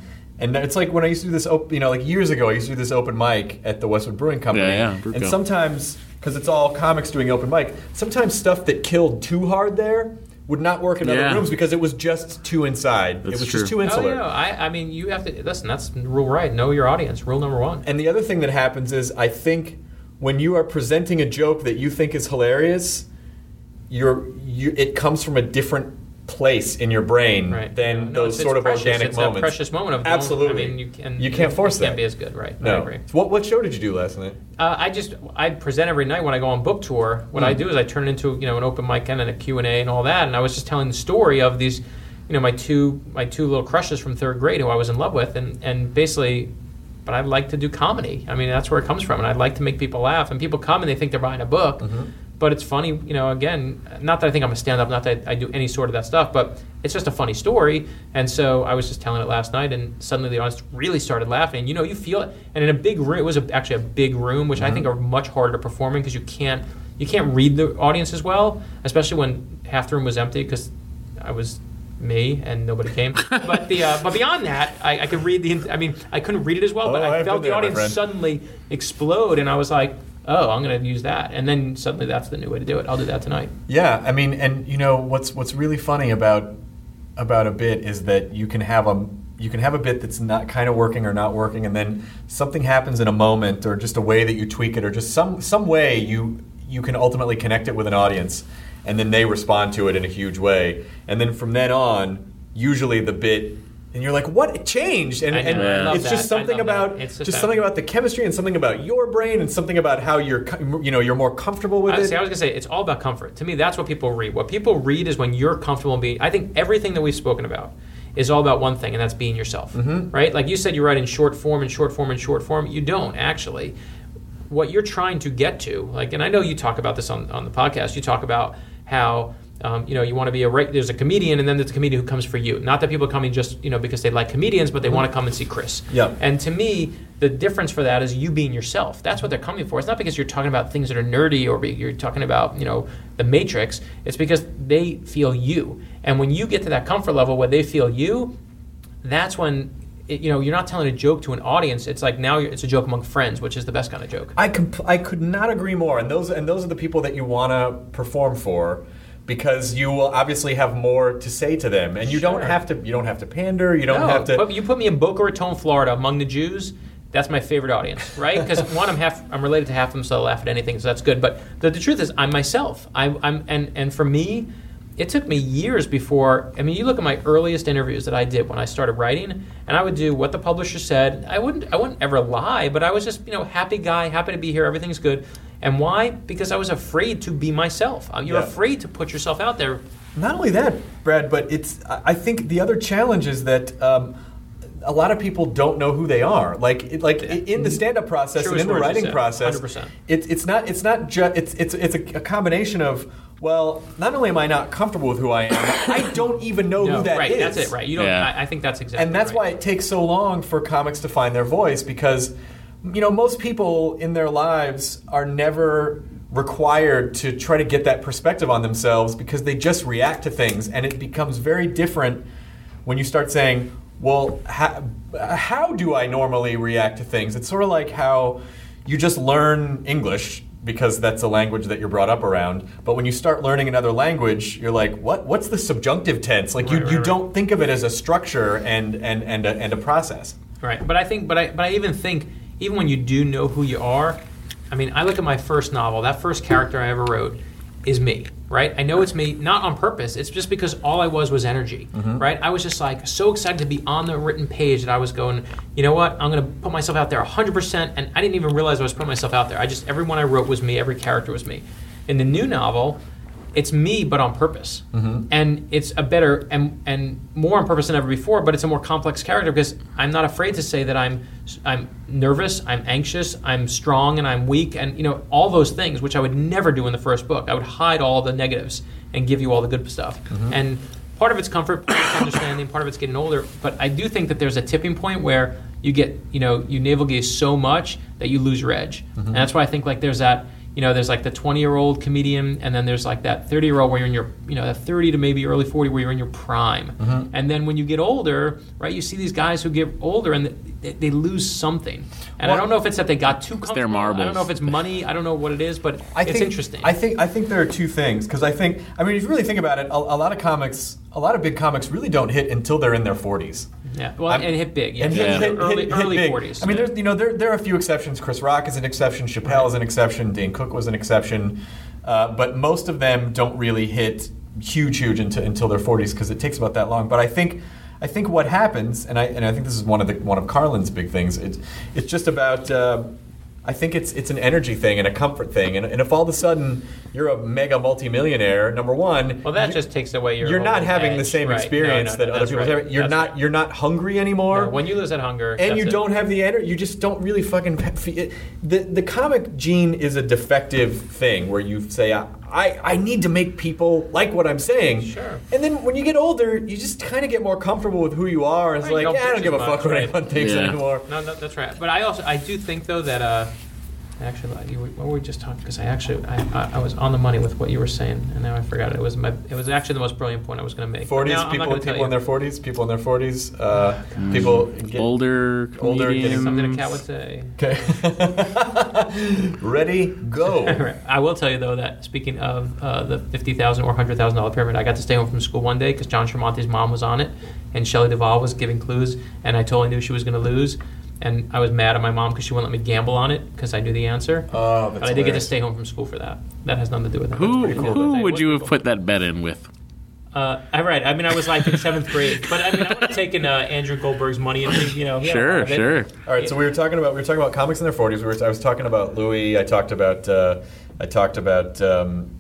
And it's like when I used to do this, op- you know, like years ago, I used to do this open mic at the Westwood Brewing Company. Yeah, yeah. And sometimes, because it's all comics doing open mic, sometimes stuff that killed too hard there would not work in yeah. other rooms because it was just too inside. That's it was true. Just too insular. Oh, yeah. I, I mean, you have to, listen, that's rule right. Know your audience, rule number one. And the other thing that happens is I think when you are presenting a joke that you think is hilarious, you're, you, it comes from a different place in your brain right. than yeah, no, those it's, sort it's of precious, organic it's moments. It's a precious moment of absolutely. I mean, you, can, you can't you, force you that. Can't be as good, right? No. I agree. What what show did you do last night? Uh, I just I present every night when I go on book tour. What mm. I do is I turn it into you know an open mic and a Q and A and all that. And I was just telling the story of these, you know, my two my two little crushes from third grade who I was in love with, and and basically. But I like to do comedy. I mean, that's where it comes from, and I like to make people laugh. And people come and they think they're buying a book. Mm-hmm. But it's funny, you know, again, not that I think I'm a stand-up, not that I do any sort of that stuff, but it's just a funny story. And so I was just telling it last night, and suddenly the audience really started laughing. You know, you feel it. And in a big room, it was a, actually a big room, which mm-hmm. I think are much harder performing because you can't you can't read the audience as well, especially when half the room was empty because I was me and nobody came. But the uh, but beyond that, I, I could read the, I mean, I couldn't read it as well, oh, but I I've felt the there, audience suddenly explode, and I was like, oh, I'm going to use that. And then suddenly that's the new way to do it. I'll do that tonight. Yeah, I mean, and you know, what's what's really funny about about a bit is that you can have a you can have a bit that's not kind of working or not working, and then something happens in a moment or just a way that you tweak it or just some some way you you can ultimately connect it with an audience, and then they respond to it in a huge way. And then from then on, usually the bit and you're like, what? It changed. And, and yeah. it's just something about just, just something about the chemistry and something about your brain and something about how you're you know, you're more comfortable with I, it. See, I was going to say, it's all about comfort. To me, that's what people read. What people read is when you're comfortable being. I think everything that we've spoken about is all about one thing, and that's being yourself. Mm-hmm. Right? Like you said, you write in short form and short form and short form. You don't, actually. What you're trying to get to, like, and I know you talk about this on, on the podcast, you talk about how... Um, you know, you want to be a right. There's a comedian, and then there's a comedian who comes for you. Not that people are coming just you know because they like comedians, but they mm-hmm. want to come and see Chris. Yeah. And to me, the difference for that is you being yourself. That's what they're coming for. It's not because you're talking about things that are nerdy or you're talking about you know the Matrix. It's because they feel you. And when you get to that comfort level where they feel you, that's when. It, you know, you're not telling a joke to an audience. It's like now you're, it's a joke among friends, which is the best kind of joke. I comp- I could not agree more. And those and those are the people that you want to perform for, because you will obviously have more to say to them, and you sure. don't have to. You don't have to pander. You don't no, have to. But you put me in Boca Raton, Florida, among the Jews. That's my favorite audience, right? Because one, I'm half. I'm related to half of them, so I laugh at anything, so that's good. But the, the truth is, I'm myself. I'm, I'm and and for me, it took me years before. I mean, you look at my earliest interviews that I did when I started writing, and I would do what the publisher said. I wouldn't. I wouldn't ever lie, but I was just, you know, happy guy, happy to be here. Everything's good. And why? Because I was afraid to be myself. You're yeah. afraid to put yourself out there. Not only that, Brad, but it's. I think the other challenge is that um, a lot of people don't know who they are. Like, it, like yeah. in the stand-up process sure and in the writing process, one hundred percent. It, it's not. It's not just. It's it's it's a, a combination of. Well, not only am I not comfortable with who I am, I don't even know no, who that right, is. Right. That's it. Right. You don't. Yeah. I, I think that's exactly. And that's right. why it takes so long for comics to find their voice because. You know, most people in their lives are never required to try to get that perspective on themselves because they just react to things, and it becomes very different when you start saying, well, how, how do I normally react to things? It's sort of like how you just learn English because that's a language that you're brought up around. But when you start learning another language, you're like, what? What's the subjunctive tense? Like, right, you, right, you right. don't think of it as a structure and, and, and, a, and a process. Right, but I think, but I, but I even think... Even when you do know who you are, I mean, I look at my first novel, that first character I ever wrote is me, right? I know it's me, not on purpose. It's just because all I was was energy, mm-hmm. right? I was just like so excited to be on the written page that I was going, you know what? I'm going to put myself out there one hundred percent, and I didn't even realize I was putting myself out there. I just, everyone I wrote was me, every character was me. In the new novel, it's me, but on purpose. Mm-hmm. And it's a better and and more on purpose than ever before, but it's a more complex character because I'm not afraid to say that I'm I'm nervous, I'm anxious, I'm strong, and I'm weak, and you know all those things, which I would never do in the first book. I would hide all the negatives and give you all the good stuff. Mm-hmm. And part of it's comfort, part of it's understanding, part of it's getting older. But I do think that there's a tipping point where you get, you know, you navel gaze so much that you lose your edge. Mm-hmm. And that's why I think like there's that... you know, there's like the twenty-year-old comedian, and then there's like that thirty-year-old where you're in your, you know, that thirty to maybe early forty where you're in your prime. Uh-huh. And then when you get older, right, you see these guys who get older and they, they lose something. And well, I don't know if it's that they got too comfortable. It's their marbles. I don't know if it's money. I don't know what it is, but I it's think, interesting. I think I think there are two things, because I think, I mean, if you really think about it, a, a lot of comics, a lot of big comics really don't hit until they're in their forties. Yeah, well, I'm, and hit big. Yeah, and yeah. Hit, hit, early, hit, early hit forties. I mean, there's, you know, there there are a few exceptions. Chris Rock is an exception. Chappelle is an exception. Dane Cook was an exception. Uh, but most of them don't really hit huge, huge into, until their forties, because it takes about that long. But I think I think what happens, and I and I think this is one of the one of Carlin's big things. It's it's just about. Uh, I think it's it's an energy thing and a comfort thing, and, and if all of a sudden you're a mega multimillionaire, number one, well, that you, just takes away your. You're not having edge. the same right. experience no, no, no, that other people right. have. You're that's not right. you're not hungry anymore. No, when you lose that hunger, and you it. don't have the energy, you just don't really fucking. It, the the comic gene is a defective thing where you say, I, I I need to make people like what I'm saying. Sure. And then when you get older, you just kind of get more comfortable with who you are, and it's right, like, yeah, I don't give a much, fuck what right. anyone thinks yeah. anymore. No, no, that's right. But I also I do think though that. Uh, Actually, what were we just talking? Because I actually, I, I was on the money with what you were saying, and now I forgot it. It was my, it was actually the most brilliant point I was going to make. Forties people, people in their forties, people in their forties, uh, mm. people get, older, older, getting something a cat would say. Okay, ready, go. I will tell you though that speaking of uh, the fifty thousand or hundred thousand dollar pyramid, I got to stay home from school one day because John Schermonti's mom was on it, and Shelley Duvall was giving clues, and I totally knew she was going to lose. And I was mad at my mom because she wouldn't let me gamble on it because I knew the answer. Oh, that's But I did hilarious. get to stay home from school for that. That has nothing to do with it. Who, cool. who would you have put that bet in with? Uh, I right. I mean, I was like in seventh grade, but I mean, I would have taken uh, Andrew Goldberg's money and you know. Yeah, sure, sure. All right, so we were talking about we were talking about comics in their forties. We were I was talking about Louis. I talked about uh, I talked about. Um,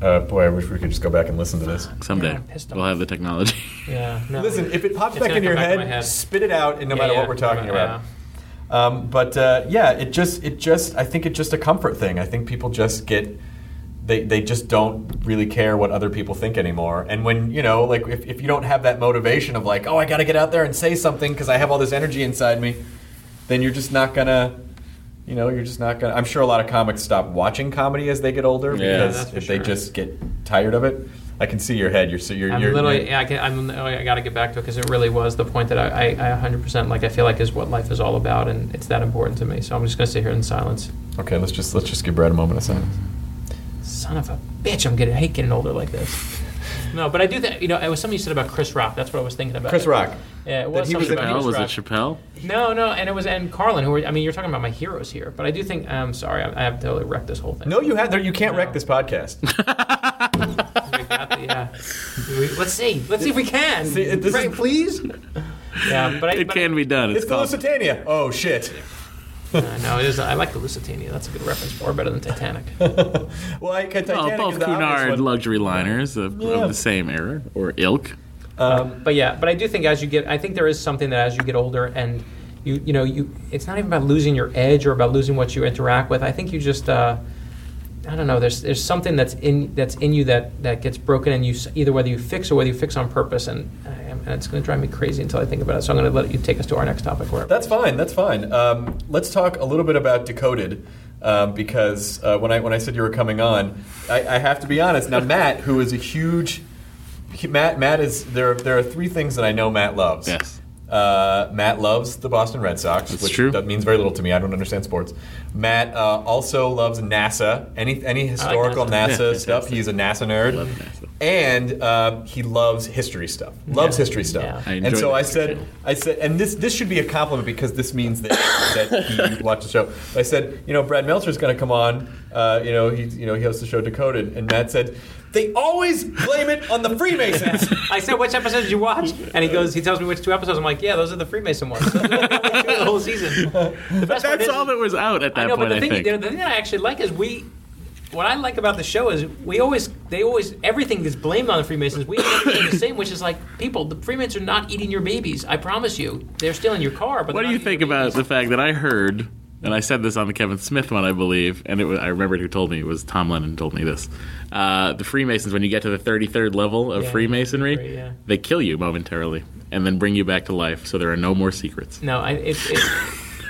Uh, boy, I wish we could just go back and listen to this. Someday. Yeah, we'll have the technology. Yeah. No, listen, if it pops back in your head, head, spit it out, and no yeah, matter yeah, what we're talking no, about. Yeah. Um, but, uh, yeah, it just, it just, I think it's just a comfort thing. I think people just get, they, they just don't really care what other people think anymore. And when, you know, like, if, if you don't have that motivation of, like, oh, I got to get out there and say something because I have all this energy inside me, then you're just not going to. You know, you're just not going to... I'm sure a lot of comics stop watching comedy as they get older because yeah, if sure. they just get tired of it. I can see your head. You're, so you're, I'm you're, literally... You're, I, can, I'm, I gotta get back to it because it really was the point that I, I, I one hundred percent like I feel like is what life is all about, and it's that important to me. So I'm just going to sit here in silence. Okay, let's just let's just give Brad a moment of silence. Son of a bitch, I'm getting, I hate getting older like this. No, but I do think, you know, it was something you said about Chris Rock. That's what I was thinking about. Chris Rock. Yeah, it was he something was about Chris was Rock. Was it Chappelle? No, no, and it was and Carlin, who were, I mean, you're talking about my heroes here, but I do think, I'm sorry, I, I have totally wrecked this whole thing. No, you have, you can't no. wreck this podcast. we got the, uh, we, let's see. Let's see if we can. See, this Frank, is, please? Yeah, but I, It but can I, be done. It's, it's the Lusitania. Oh, shit. uh, no, it is. I like the Lusitania. That's a good reference. Far better than Titanic. well, I, Titanic oh, both is the Cunard luxury liners of, yeah. of the same era or ilk. Um, but yeah, but I do think as you get, I think there is something that as you get older and you, you know, you, it's not even about losing your edge or about losing what you interact with. I think you just, uh, I don't know. There's there's something that's in that's in you that, that gets broken, and you either whether you fix or whether you fix on purpose, and. I, And it's going to drive me crazy until I think about it. So I'm going to let you take us to our next topic. Where that's fine. That's fine. Um, let's talk a little bit about Decoded, um, because uh, when I when I said you were coming on, I, I have to be honest. Now Matt, who is a huge Matt, Matt is there. There are three things that I know Matt loves. Yes. Uh, Matt loves the Boston Red Sox, that's which true. That means very little to me. I don't understand sports. Matt uh, also loves NASA. Any any historical like NASA, NASA yeah, stuff. He's a NASA nerd. I love NASA. And uh, he loves history stuff. Loves yeah. history stuff. Yeah. And so I said, too. I said, and this this should be a compliment because this means that that he watched the show. I said, you know, Brad Meltzer is going to come on. Uh, you know, he you know he hosts the show Decoded, and Matt said. They always blame it on the Freemasons. I said, which episode did you watch? And he goes, he tells me which two episodes. I'm like, yeah, those are the Freemason ones. So the whole season. The best That's all that was out at that I know, point, but the thing, I think. The thing that I actually like is we... What I like about the show is we always, they always, everything is blamed on the Freemasons. We do the same, which is like, people, the Freemasons are not eating your babies. I promise you. They're stealing your car. But what do you think about the fact that I heard, and I said this on the Kevin Smith one, I believe, and it was, I remembered who told me, it was Tom Lennon told me this. Uh, the Freemasons, when you get to the thirty-third level of yeah, Freemasonry, yeah, yeah. they kill you momentarily and then bring you back to life, so there are no more secrets. No, I, it, it,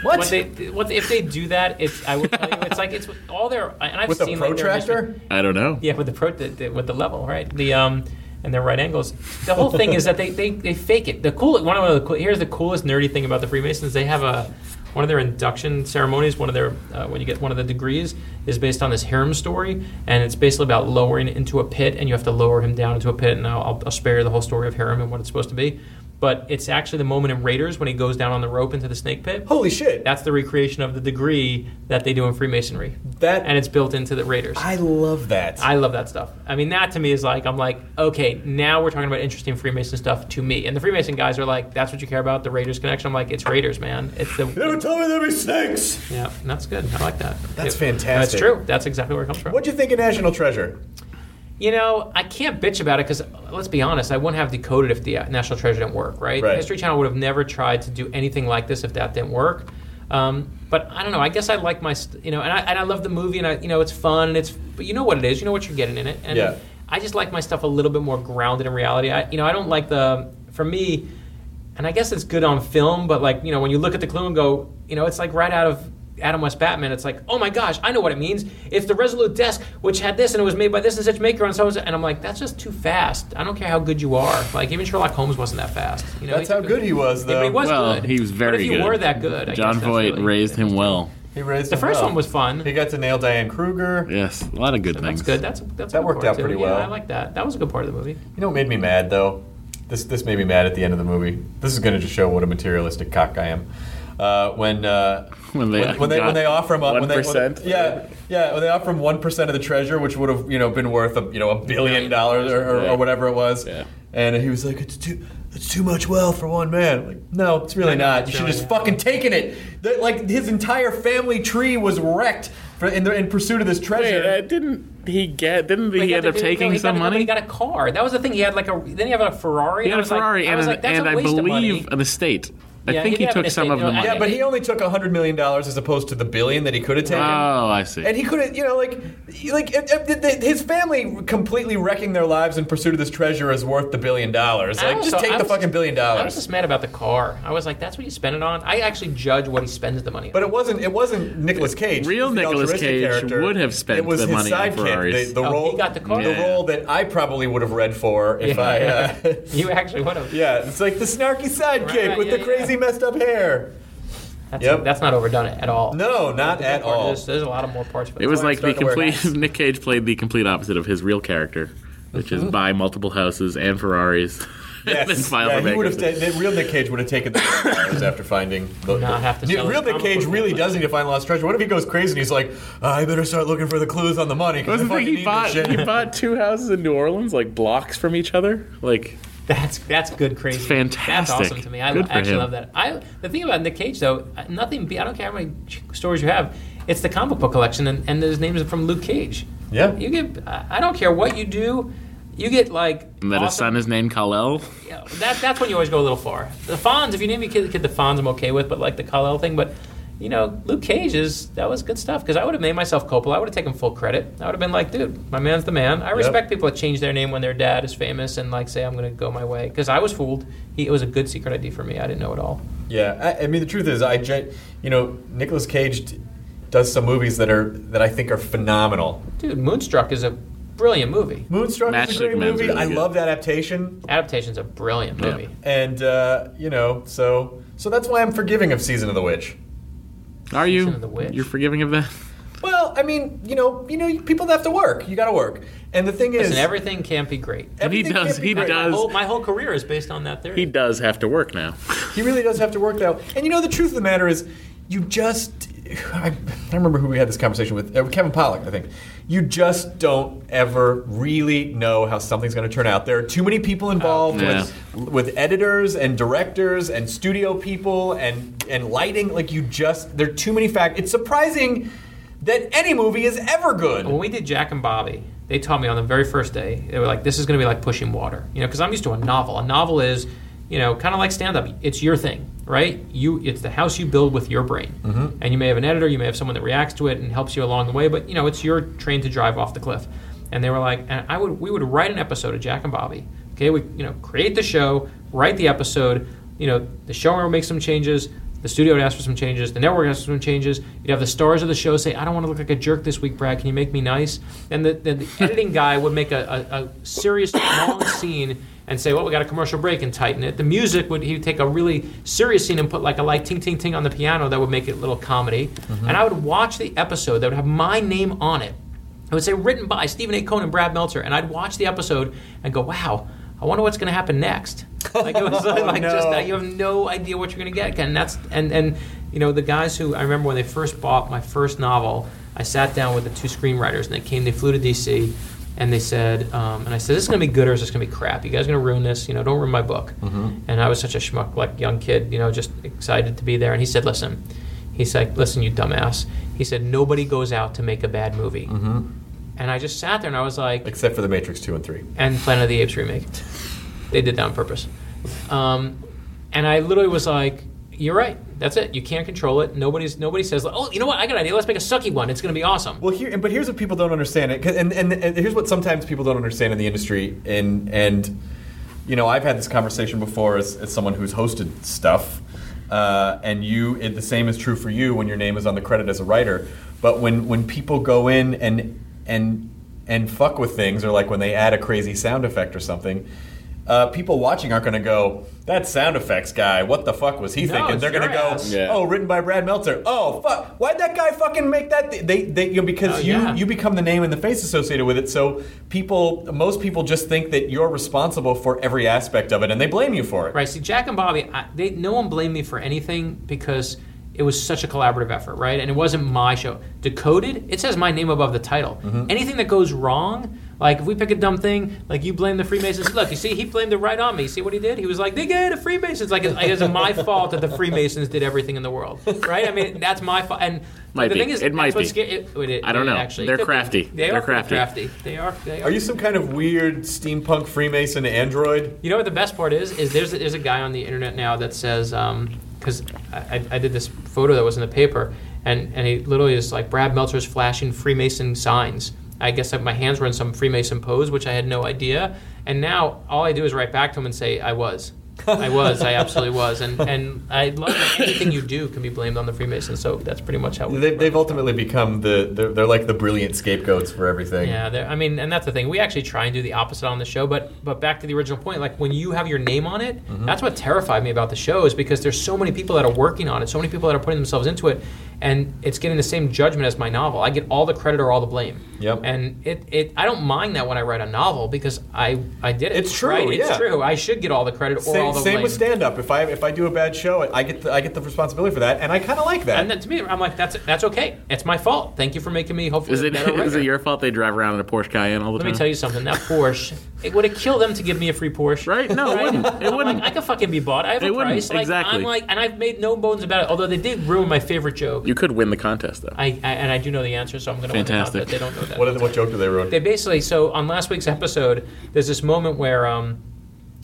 What? When they, what if they do that? It's I will tell you. It's like it's all their. And I've with seen a protractor. Like I don't know. Yeah, with the pro, the, the, with the level, right? The um and their right angles. The whole thing is that they, they, they fake it. The cool one of the cool, here's the coolest nerdy thing about the Freemasons. They have a one of their induction ceremonies. One of their uh, when you get one of the degrees is based on this harem story, and it's basically about lowering into a pit, and you have to lower him down into a pit. And I'll, I'll spare you the whole story of harem and what it's supposed to be. But it's actually the moment in Raiders when he goes down on the rope into the snake pit. Holy shit. That's the recreation of the degree that they do in Freemasonry. That And it's built into the Raiders. I love that. I love that stuff. I mean, that to me is like, I'm like, okay, now we're talking about interesting Freemason stuff to me. And the Freemason guys are like, that's what you care about, the Raiders connection? I'm like, it's Raiders, man. It's the. They would tell me there'd be snakes. Yeah, that's good. I like that. That's it, fantastic. That's true. That's exactly where it comes from. What'd you think of National Treasure? You know, I can't bitch about it because, let's be honest, I wouldn't have Decoded if the National Treasure didn't work, right? right? History Channel would have never tried to do anything like this if that didn't work. Um, but I don't know. I guess I like my, st- you know, and I and I love the movie, and I, you know, it's fun, and it's, but you know what it is, you know what you're getting in it, and yeah. I just like my stuff a little bit more grounded in reality. I, you know, I don't like the, for me, and I guess it's good on film, but like, you know, when you look at the clue and go, you know, it's like right out of Adam West Batman, it's like, oh my gosh, I know what it means. It's the Resolute Desk, which had this, and it was made by this and such maker, and so on. And I'm like, that's just too fast. I don't care how good you are. Like, even Sherlock Holmes wasn't that fast. You know, that's how good he was, though. Yeah, but he was well, good. He was very good. If you good. were that good, I John guess Voight really raised him well. He raised the him first well. one was fun. He got to nail Diane Kruger. Yes, a lot of good so things. That's good. That's, that's that good worked out too. pretty yeah, well. I like that. That was a good part of the movie. You know what made me mad, though? This this made me mad at the end of the movie. This is going to just show what a materialistic cock I am. Uh, when, uh, when they when, when they when they offer him up one percent yeah yeah when they offer him one percent of the treasure, which would have you know been worth a, you know a billion dollars or, or, or whatever it was, yeah. and he was like, it's too it's too much wealth for one man. I'm like, no, it's really not. You should have just fucking taken it. That, like, his entire family tree was wrecked for, in, the, in pursuit of this treasure. Wait, I didn't. He get didn't he, he end up to, taking no, some got, money? He got a car. That was the thing. He had like a then he had a Ferrari. He had a Ferrari and I, was like, and, I, was like, and I believe an estate. I yeah, think he, he took some of the money. Yeah, but he only took one hundred million dollars as opposed to the billion that he could have taken. Oh, I see. And he could have, you know, like, like his family completely wrecking their lives in pursuit of this treasure is worth the billion dollars. Like, also, just take I the fucking just, billion dollars. I was just mad about the car. I was like, that's what you spend it on? I actually judge what he spends the money on. But it wasn't it wasn't Nicolas Cage. Real Nicolas Cage character. would have spent the money on Ferraris. It was his sidekick. The, the, oh, role, he got the, car. Yeah. the role that I probably would have read for if yeah. I... Uh, you actually would have. Yeah, it's like the snarky sidekick right, with yeah, the crazy... Yeah. messed up hair. That's, yep. that's not overdone at all. No, not at all. There's, there's a lot of more parts. It was like the complete. Nick Cage played the complete opposite of his real character, which is buy multiple houses and Ferraris. Yes, yeah, he would have. T- real Nick Cage would have taken the Ferraris after finding. The, the, have to the real Nick Cage really does need to find lost treasure. What if he goes crazy and he's like, oh, I better start looking for the clues on the money? Because he bought he bought two houses in New Orleans, like blocks from each other, like. That's that's good crazy. It's fantastic. That's awesome to me. I good actually love that. I the thing about Nick Cage though, nothing. I don't care how many stories you have. It's the comic book collection, and, and his names are from Luke Cage. Yeah. You get. I don't care what you do. You get like. And that awesome, his son is named Kal-El. Yeah. That that's when you always go a little far. The Fonz. If you name your kid, kid the Fonz, I'm okay with. But like the Kal-El thing, but. You know, Luke Cage is, that was good stuff. Because I would have made myself Coppola. I would have taken full credit. I would have been like, dude, my man's the man. I respect yep. people that change their name when their dad is famous and, like, say, I'm going to go my way. Because I was fooled. He, it was a good secret I D for me. I didn't know it all. Yeah. I, I mean, the truth is, I, you know, Nicolas Cage d- does some movies that are that I think are phenomenal. Dude, Moonstruck is a brilliant movie. Moonstruck Magic is a great movie. Really I good. love the adaptation. Adaptation's a brilliant movie. Yeah. And, uh, you know, so so that's why I'm forgiving of Season of the Witch. Are you? You're forgiving of that? Well, I mean, you know, you know, people have to work. You got to work, and the thing is, listen, everything can't be great. And he does. He great. does. My whole, my whole career is based on that theory. He does have to work now. He really does have to work now. And you know, the truth of the matter is, you just. I, I remember who we had this conversation with. Uh, Kevin Pollak, I think. You just don't ever really know how something's going to turn out. There are too many people involved uh, yeah. with, with editors and directors and studio people and, and lighting. Like, you just... There are too many factors. It's surprising that any movie is ever good. When we did Jack and Bobby, they taught me on the very first day, they were like, this is going to be like pushing water. You know, because I'm used to a novel. A novel is... You know, kind of like stand-up. It's your thing, right? You, it's the house you build with your brain. Mm-hmm. And you may have an editor, you may have someone that reacts to it and helps you along the way, but, you know, it's your train to drive off the cliff. And they were like, and I would, we would write an episode of Jack and Bobby. Okay, we, you know, create the show, write the episode. You know, the showrunner will make some changes. The studio would ask for some changes. The network asked for some changes. You'd have the stars of the show say, I don't want to look like a jerk this week, Brad. Can you make me nice? And the, the, the editing guy would make a, a, a serious, long scene and say, well, we got a commercial break, and tighten it. The music would, he would take a really serious scene and put like a light ting, ting, ting on the piano that would make it a little comedy. Mm-hmm. And I would watch the episode that would have my name on it. It would say, written by Stephen A. Cohen and Brad Meltzer. And I'd watch the episode and go, wow, I wonder what's going to happen next. Like it was like, oh, like no. just that you have no idea what you're going to get. And that's and and you know the guys who I remember when they first bought my first novel, I sat down with the two screenwriters and they came. They flew to D C and they said, um, and I said, this is going to be good or is this going to be crap? You guys are going to ruin this. You know, don't ruin my book. Mm-hmm. And I was such a schmuck, like young kid, you know, just excited to be there. And he said, listen, he said, listen, you dumbass. He said, nobody goes out to make a bad movie. Mm-hmm. And I just sat there and I was like... Except for The Matrix two and three. And Planet of the Apes remake. They did that on purpose. Um, and I literally was like, you're right. That's it. You can't control it. Nobody's Nobody says, oh, you know what? I got an idea. Let's make a sucky one. It's going to be awesome. Well, here, but here's what people don't understand. And, and, and here's what sometimes people don't understand in the industry. And, and you know, I've had this conversation before as, as someone who's hosted stuff. Uh, and you, it, the same is true for you when your name is on the credit as a writer. But when, when people go in and... and and fuck with things, or like when they add a crazy sound effect or something, uh, people watching aren't going to go, that sound effects guy, what the fuck was he no, thinking? They're going to go, yeah. oh, written by Brad Meltzer. Oh, fuck, why'd that guy fucking make that? Th-? They, they, you know, because oh, you, yeah. you become the name and the face associated with it, so people, most people just think that you're responsible for every aspect of it, and they blame you for it. Right, see, Jack and Bobby, I, they, no one blamed me for anything because... It was such a collaborative effort, right? And it wasn't my show. Decoded, it says my name above the title. Mm-hmm. Anything that goes wrong, like if we pick a dumb thing, like you blame the Freemasons. Look, you see, he blamed it right on me. See what he did? He was like, they get the Freemasons. Like, like it's my fault that the Freemasons did everything in the world, right? I mean, that's my fault. And might the be. thing is, it might be. Sca- it, wait, it, I don't know. Actually, they're crafty. They they're are crafty. crafty. They are. They are. Are you some kind of weird steampunk Freemason android? You know what the best part is? Is there's there's a guy on the internet now that says. Um, Because I, I did this photo that was in the paper, and, and he literally is like, Brad Meltzer's flashing Freemason signs. I guess my hands were in some Freemason pose, which I had no idea. And now all I do is write back to him and say, I was. I was. I absolutely was. And and I love that anything you do can be blamed on the Freemasons, so that's pretty much how we They've, they've ultimately become the, they're, they're like the brilliant scapegoats for everything. Yeah, I mean, and that's the thing. We actually try and do the opposite on the show, but but back to the original point, like when you have your name on it, mm-hmm. that's what terrified me about the show is because there's so many people that are working on it, so many people that are putting themselves into it, and it's getting the same judgment as my novel. I get all the credit or all the blame. Yep. And it, it I don't mind that when I write a novel because I, I did it. It's true, right? It's yeah. true. I should get all the credit or same, all the same blame. Same with stand-up. If I if I do a bad show, I get the, I get the responsibility for that, and I kind of like that. And then to me, I'm like, that's that's okay. It's my fault. Thank you for making me hopefully is it, a better writer. Is it your fault they drive around in a Porsche Cayenne all the Let time? Let me tell you something. That Porsche, it would it kill them to give me a free Porsche? Right? No, right? it wouldn't. It wouldn't. Like, I could fucking be bought. I have it a price. Like, exactly. I'm like, and I've made no bones about it, although they did ruin my favorite joke. You could win the contest, though. I, I and I do know the answer, so I'm going to win the contest. They don't know that. What, is, what joke do they ruin? They basically, so on last week's episode, there's this moment where, um,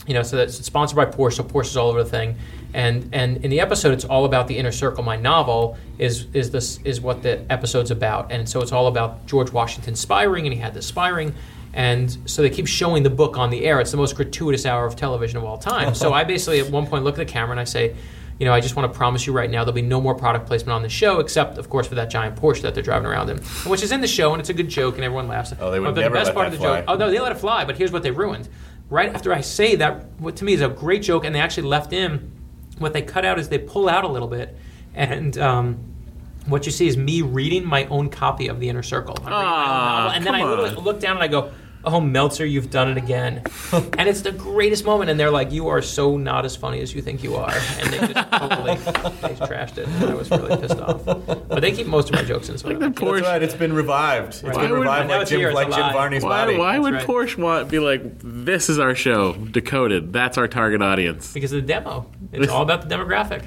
you know, so that's it's sponsored by Porsche, so Porsche's all over the thing. And and in the episode, it's all about The Inner Circle. My novel is is this is what the episode's about. And so it's all about George Washington spying, and he had this spying. And so they keep showing the book on the air. It's the most gratuitous hour of television of all time. So I basically, at one point, look at the camera and I say, you know, I just want to promise you right now there'll be no more product placement on the show except, of course, for that giant Porsche that they're driving around in, which is in the show, and it's a good joke, and everyone laughs. Oh, they would but never the best let part that of the fly. Joke, oh, no, they let it fly, but here's what they ruined. Right after I say that, what to me is a great joke, and they actually left in, what they cut out is they pull out a little bit, and um, what you see is me reading my own copy of The Inner Circle. I'm ah, and then I literally on. look down and I go, oh, Meltzer, you've done it again. And it's the greatest moment. And they're like, you are so not as funny as you think you are. And they just totally they trashed it. And I was really pissed off. But they keep most of my jokes in. So like the Porsche. That's right. It's been revived. It's right. been why revived would, like, Jim, like Jim Varney's why, body. Why would right. Porsche want be like, this is our show, Decoded. That's our target audience. Because of the demo. It's all about the demographic.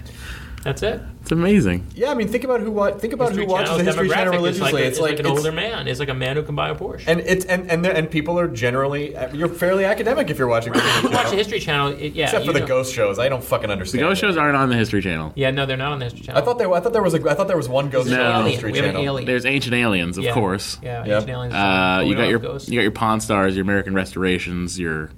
That's it. It's amazing. Yeah, I mean, think about who wa- think about History who watches the History Channel religiously. It's like, a, it's like, like an it's, older man. It's like a man who can buy a Porsche. And it's and and, and people are generally you're fairly academic if you're watching. Right. If you watch the History Channel, it, yeah. Except for the know. ghost shows, I don't fucking understand. The ghost shows aren't on the History Channel. Yeah, no, they're not on the History Channel. I thought there I thought there was a I thought there was one ghost no. show on the History we have Channel. An alien. There's Ancient Aliens, of yeah. course. Yeah, yeah. Ancient yeah. Aliens. Uh, you got your you got your Pawn Stars, your American Restorations, your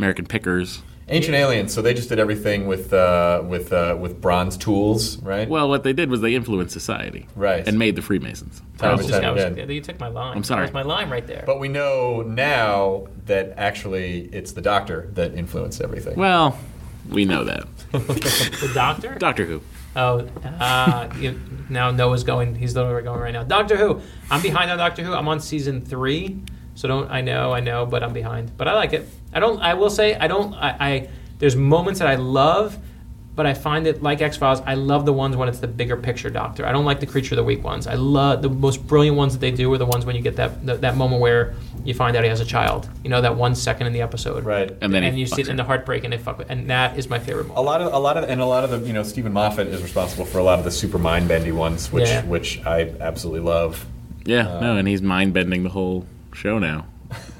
American Pickers. Ancient Aliens. So they just did everything with uh, with uh, with bronze tools, right? Well, what they did was they influenced society, right, and made the Freemasons. Time was time just, was, you took my line. I'm sorry, that was my line right there. But we know now that actually it's the Doctor that influenced everything. Well, we know that. The Doctor? Doctor Who. Oh, uh, you, now Noah's going. He's the one we're going right now. Doctor Who. I'm behind on Doctor Who. I'm on season three, so don't. I know, I know, but I'm behind. But I like it. I don't. I will say I don't. I, I there's moments that I love, but I find it like X-Files. I love the ones when it's the bigger picture Doctor. I don't like the creature of the week ones. I love the most brilliant ones that they do are the ones when you get that the, that moment where you find out he has a child. You know, that one second in the episode, right? And then and you see it in the heartbreak, and they fuck with, and that is my favorite moment. A lot of a lot of and a lot of the you know Stephen Moffat is responsible for a lot of the super mind bendy ones, which yeah. which I absolutely love. Yeah, um, no, and he's mind bending the whole show now.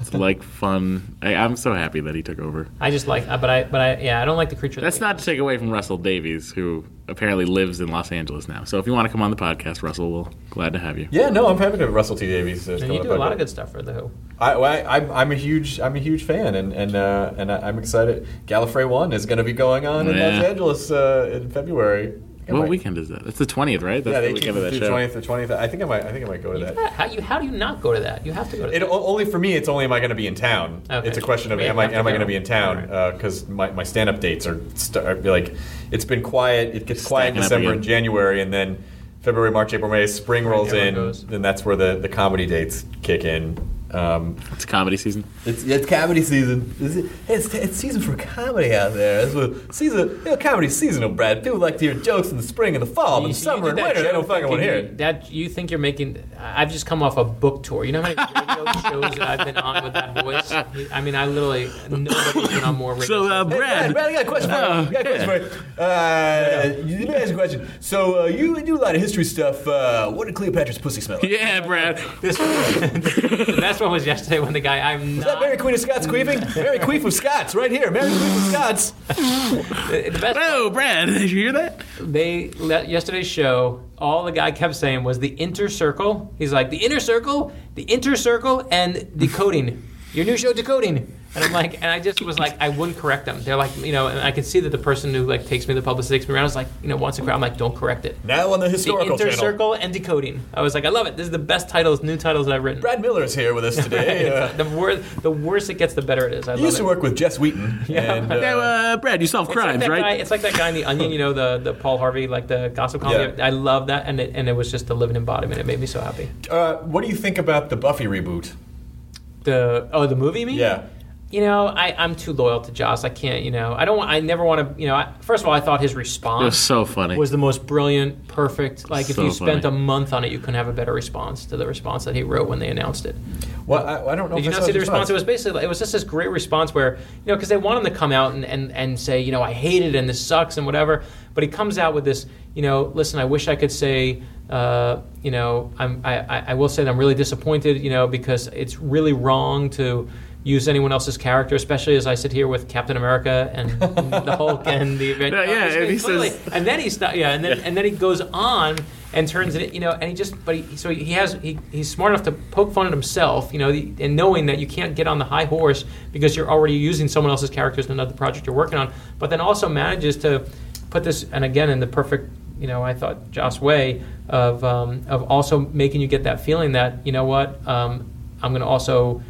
It's like fun. I, I'm so happy that he took over. I just like, uh, but I, but I, yeah, I don't like the creature. That's not to take away from Russell Davies, who apparently lives in Los Angeles now. So if you want to come on the podcast, Russell, we're glad to have you. Yeah, no, I'm happy to have Russell T Davies. Uh, and you do a lot of good stuff for the Who. I, I, I'm, I'm a huge, I'm a huge fan, and and uh, and I, I'm excited. Gallifrey One is going to be going on yeah. in Los Angeles uh, in February. What might. weekend is that? It's the twentieth, right? That's yeah, the weekend of that show. twentieth or twentieth. I think I might. I think I might go to you that. Got, how, you, how do you not go to that? You have to go to. It that. Only for me. It's only am I going to be in town? Okay. It's a question of am I am I going to be in town? Because right. uh, my my stand up dates are, st- are like, it's been quiet. It gets quiet in December and January, and then February, March, April, May, spring rolls in. Goes. Then that's where the, the comedy dates kick in. Um, it's comedy season. It's it's comedy season. It's, it's, it's season for comedy out there. It's what, season, you know, comedy's seasonal, Brad. People like to hear jokes in the spring and the fall, you, but the summer and winter, they don't fucking want to hear it. That, you think you're making... I've just come off a book tour. You know how many radio shows that I've been on with that voice? I mean, I literally... Nobody's been on more radio So, uh, Brad... Hey, Brad, Brad, I got a question uh, for you. I got a question yeah. for you. Uh, let me ask you a question. So, uh, you do a lot of history stuff. Uh, what did Cleopatra's pussy smell like? Yeah, Brad. This That's one was yesterday when the guy I'm was not... that Mary Queen of Scots queefing? Mary Queef of Scots, right here. Mary Queef of Scots. Oh, Brad, did you hear that? They let yesterday's show. All the guy kept saying was the Inner Circle. He's like the Inner Circle, the Inner Circle, and Decoding. Your new show, Decoding. And I'm like, and I just was like, I wouldn't correct them. They're like, you know, and I can see that the person who like takes me, the publicist takes me around, is like, you know, wants to correct. I'm like, don't correct it. Now on the historical the Inner channel. Circle and Decoding. I was like, I love it. This is the best titles, new titles that I've written. Brad Miller is here with us today. uh, the, wor- the worse it gets, the better it is. I you love used it. to work with Jess Wheaton. Yeah. And, uh, now, uh, Brad, you solve crimes, like right? Guy, it's like that guy in The Onion, you know, the, the Paul Harvey, like the gossip comedy. Yeah. I love that, and it, and it was just the living embodiment. It made me so happy. Uh, what do you think about the Buffy reboot? The oh, the movie, you mean? Yeah. You know, I, I'm too loyal to Joss. I can't, you know. I don't want, I never want to, you know. I, first of all, I thought his response it was, so funny. was the most brilliant, perfect. Like, so if you spent funny. a month on it, you couldn't have a better response to the response that he wrote when they announced it. Well, I, I don't know. Did if you not see the response? response? It was basically, it was just this great response where, you know, because they want him to come out and, and, and say, you know, I hate it and this sucks and whatever. But he comes out with this, you know, listen, I wish I could say, uh, you know, I'm, I, I will say that I'm really disappointed, you know, because it's really wrong to use anyone else's character, especially as I sit here with Captain America and the Hulk and the event. No, yeah, and, he says, and then he st- yeah, and then yeah. and then he goes on and turns it, you know, and he just, but he, so he has, he, he's smart enough to poke fun at himself, you know, the, and knowing that you can't get on the high horse because you're already using someone else's characters in another project you're working on, but then also manages to put this, and again, in the perfect, you know, I thought Joss way of um, of also making you get that feeling that, you know what, um, I'm going to also.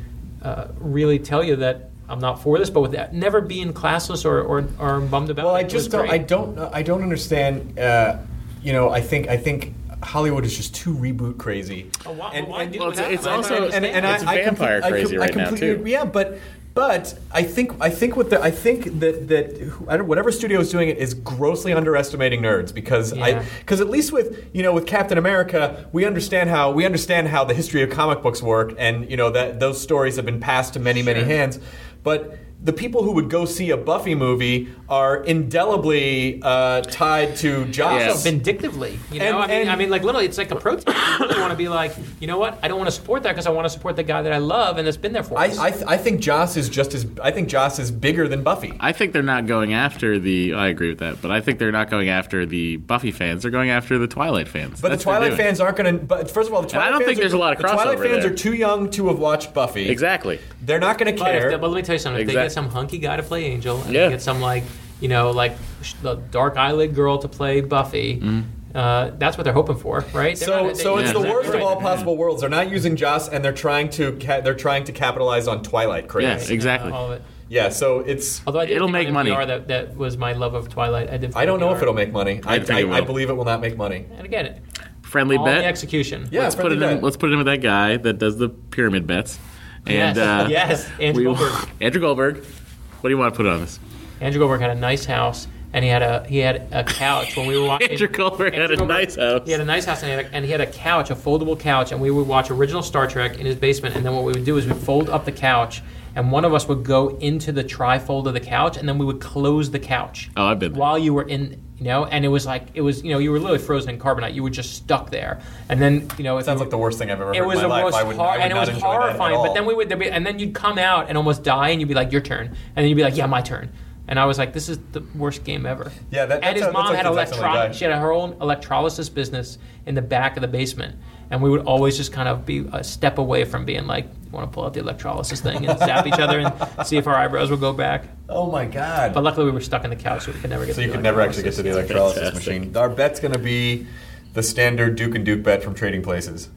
Uh, really tell you that I'm not for this, but with that never being classless or or, or bummed about. Well, it I just don't, I don't I don't understand. Uh, you know, I think I think Hollywood is just too reboot crazy. Oh, why, and, why and, well, it's, it's also and, and it's I, vampire I, I, crazy I, I, right I now too. Yeah, but but I think I think what the I think that that whatever studio is doing it is grossly underestimating nerds because yeah. I because at least with you know with Captain America we understand how we understand how the history of comic books work and you know that those stories have been passed to many sure. many hands, but. The people who would go see a Buffy movie are indelibly uh, tied to Joss. Yes. Vindictively. You know, and, I, mean, and, I mean, like, literally, it's like a protest. You really want to be like, you know what? I don't want to support that because I want to support the guy that I love and that's been there for us. I, I, th- I think Joss is just as, I think Joss is bigger than Buffy. I think they're not going after the, I agree with that, but I think they're not going after the Buffy fans. They're going after the Twilight fans. But that's the Twilight fans aren't going to, but first of all, the Twilight, I don't fans, think there's are, a lot of the Twilight fans there. Are too young to have watched Buffy. Exactly. They're not going to care. But, if, but let me tell you something. Exactly. get some hunky guy to play Angel, and yeah. get some like you know like the dark eyelid girl to play Buffy. Mm. Uh, that's what they're hoping for, right? They're so, not, they, so it's yeah, the exactly. worst of all possible worlds. They're not using Joss, and they're trying to ca- they're trying to capitalize on Twilight craze. Yes, exactly. Uh, all of it. Yeah, so it's although I didn't it'll think make money. That, that was my love of Twilight. I didn't. I don't know if it'll make money. I I, I, I I believe it will not make money. And again, friendly all bet the execution. Yeah, let's put it bet. in. Let's put it in with that guy that does the pyramid bets. And yes, uh, yes. Andrew we, Goldberg. Andrew Goldberg. What do you want to put on this? Andrew Goldberg had a nice house. And he had a he had a couch when we were watching. Andrew Goldberg had Andrew a nice house. He had a nice house, and he, had a, and he had a couch, a foldable couch, and we would watch original Star Trek in his basement. And then what we would do is we'd fold up the couch, and one of us would go into the trifold of the couch, and then we would close the couch. Oh, I've been there. While you were in, you know, and it was like it was, you know, you were literally frozen in carbonite. You were just stuck there, and then you know, it sounds like the worst thing I've ever heard in my life. It was the most hard, and it was horrifying. But then we would, be, and then you'd come out and almost die, and you'd be like, "Your turn," and then you'd be like, "Yeah, my turn." And I was like, this is the worst game ever. Yeah, that, and his how, mom had electro- she had her own electrolysis business in the back of the basement. And we would always just kind of be a step away from being like, you want to pull out the electrolysis thing and zap each other and see if our eyebrows will go back. Oh, my God. But luckily we were stuck in the couch, so we could never get so to the So you could never actually get to the electrolysis Fantastic. machine. Our bet's going to be the standard Duke and Duke bet from Trading Places.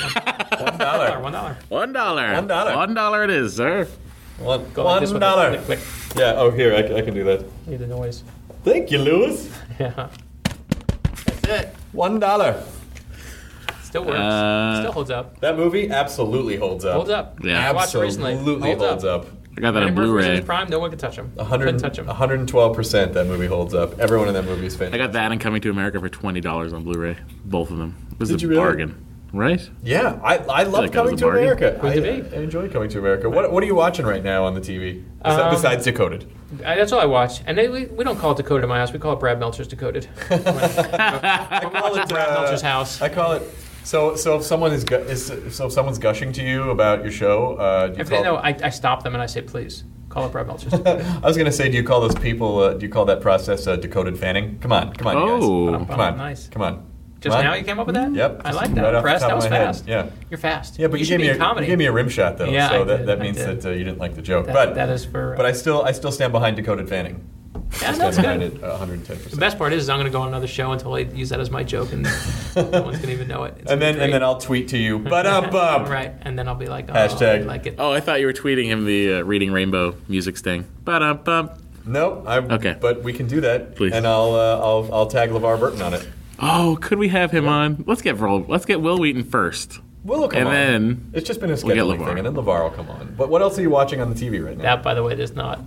One dollar. One dollar. One dollar. One dollar. One dollar it is, sir. One, one like dollar. Click, click, click. Yeah, oh, here, I, I can do that. Hear the noise. Thank you, Lewis. Yeah. That's it. One dollar. Still works. Uh, Still holds up. That movie absolutely holds up. Holds up. Yeah. I watched recently. Absolutely holds up. up. I got that on Blu-ray. Prime, no one could touch him. Couldn't touch him. one hundred twelve percent that movie holds up. Everyone in that movie is fantastic. I got that and Coming to America for twenty dollars on Blu-ray. Both of them. It was Did a you really? bargain. Right? Yeah, I I love like Coming to America. I, I enjoy Coming to America. What what are you watching right now on the T V um, besides Decoded? I, that's all I watch. And they, we, we don't call it Decoded in my house. We call it Brad Meltzer's Decoded. When, I call, call it Brad uh, Meltzer's house. I call it. So so if someone is, is so if someone's gushing to you about your show, uh, do you if call they know, I, I stop them and I say please. Call it Brad Meltzer's. I was going to say, do you call those people? Uh, do you call that process uh, Decoded fanning? Come on, come on, oh. you guys. Come on, nice. Come on. Just what? Now you came up with that? Yep. I like that. Right Press, that was fast. Head. Yeah. You're fast. Yeah, but you, you, gave me a, you gave me a rim shot, though, yeah, so that, that means that uh, you didn't like the joke. That, but that is for, uh, but I still I still stand behind Decoded fanning. Yeah, that's good. It, uh, one hundred ten percent. The best part is, is I'm going to go on another show until I use that as my joke, and no one's going to even know it. It's and then and then I'll tweet to you, but up, up. Right, and then I'll be like, oh, hashtag. I like it. Oh, I thought you were tweeting him the uh, Reading Rainbow music sting. But up, up. Nope. Okay. But we can do that. Please. And I'll I'll I'll tag LeVar Burton on it. Oh, could we have him yeah. on? Let's get let's get Will Wheaton first. Will will come and on. And then it's just been a scheduling we'll thing, and then LeVar will come on. But what else are you watching on the T V right now? That, by the way, does not.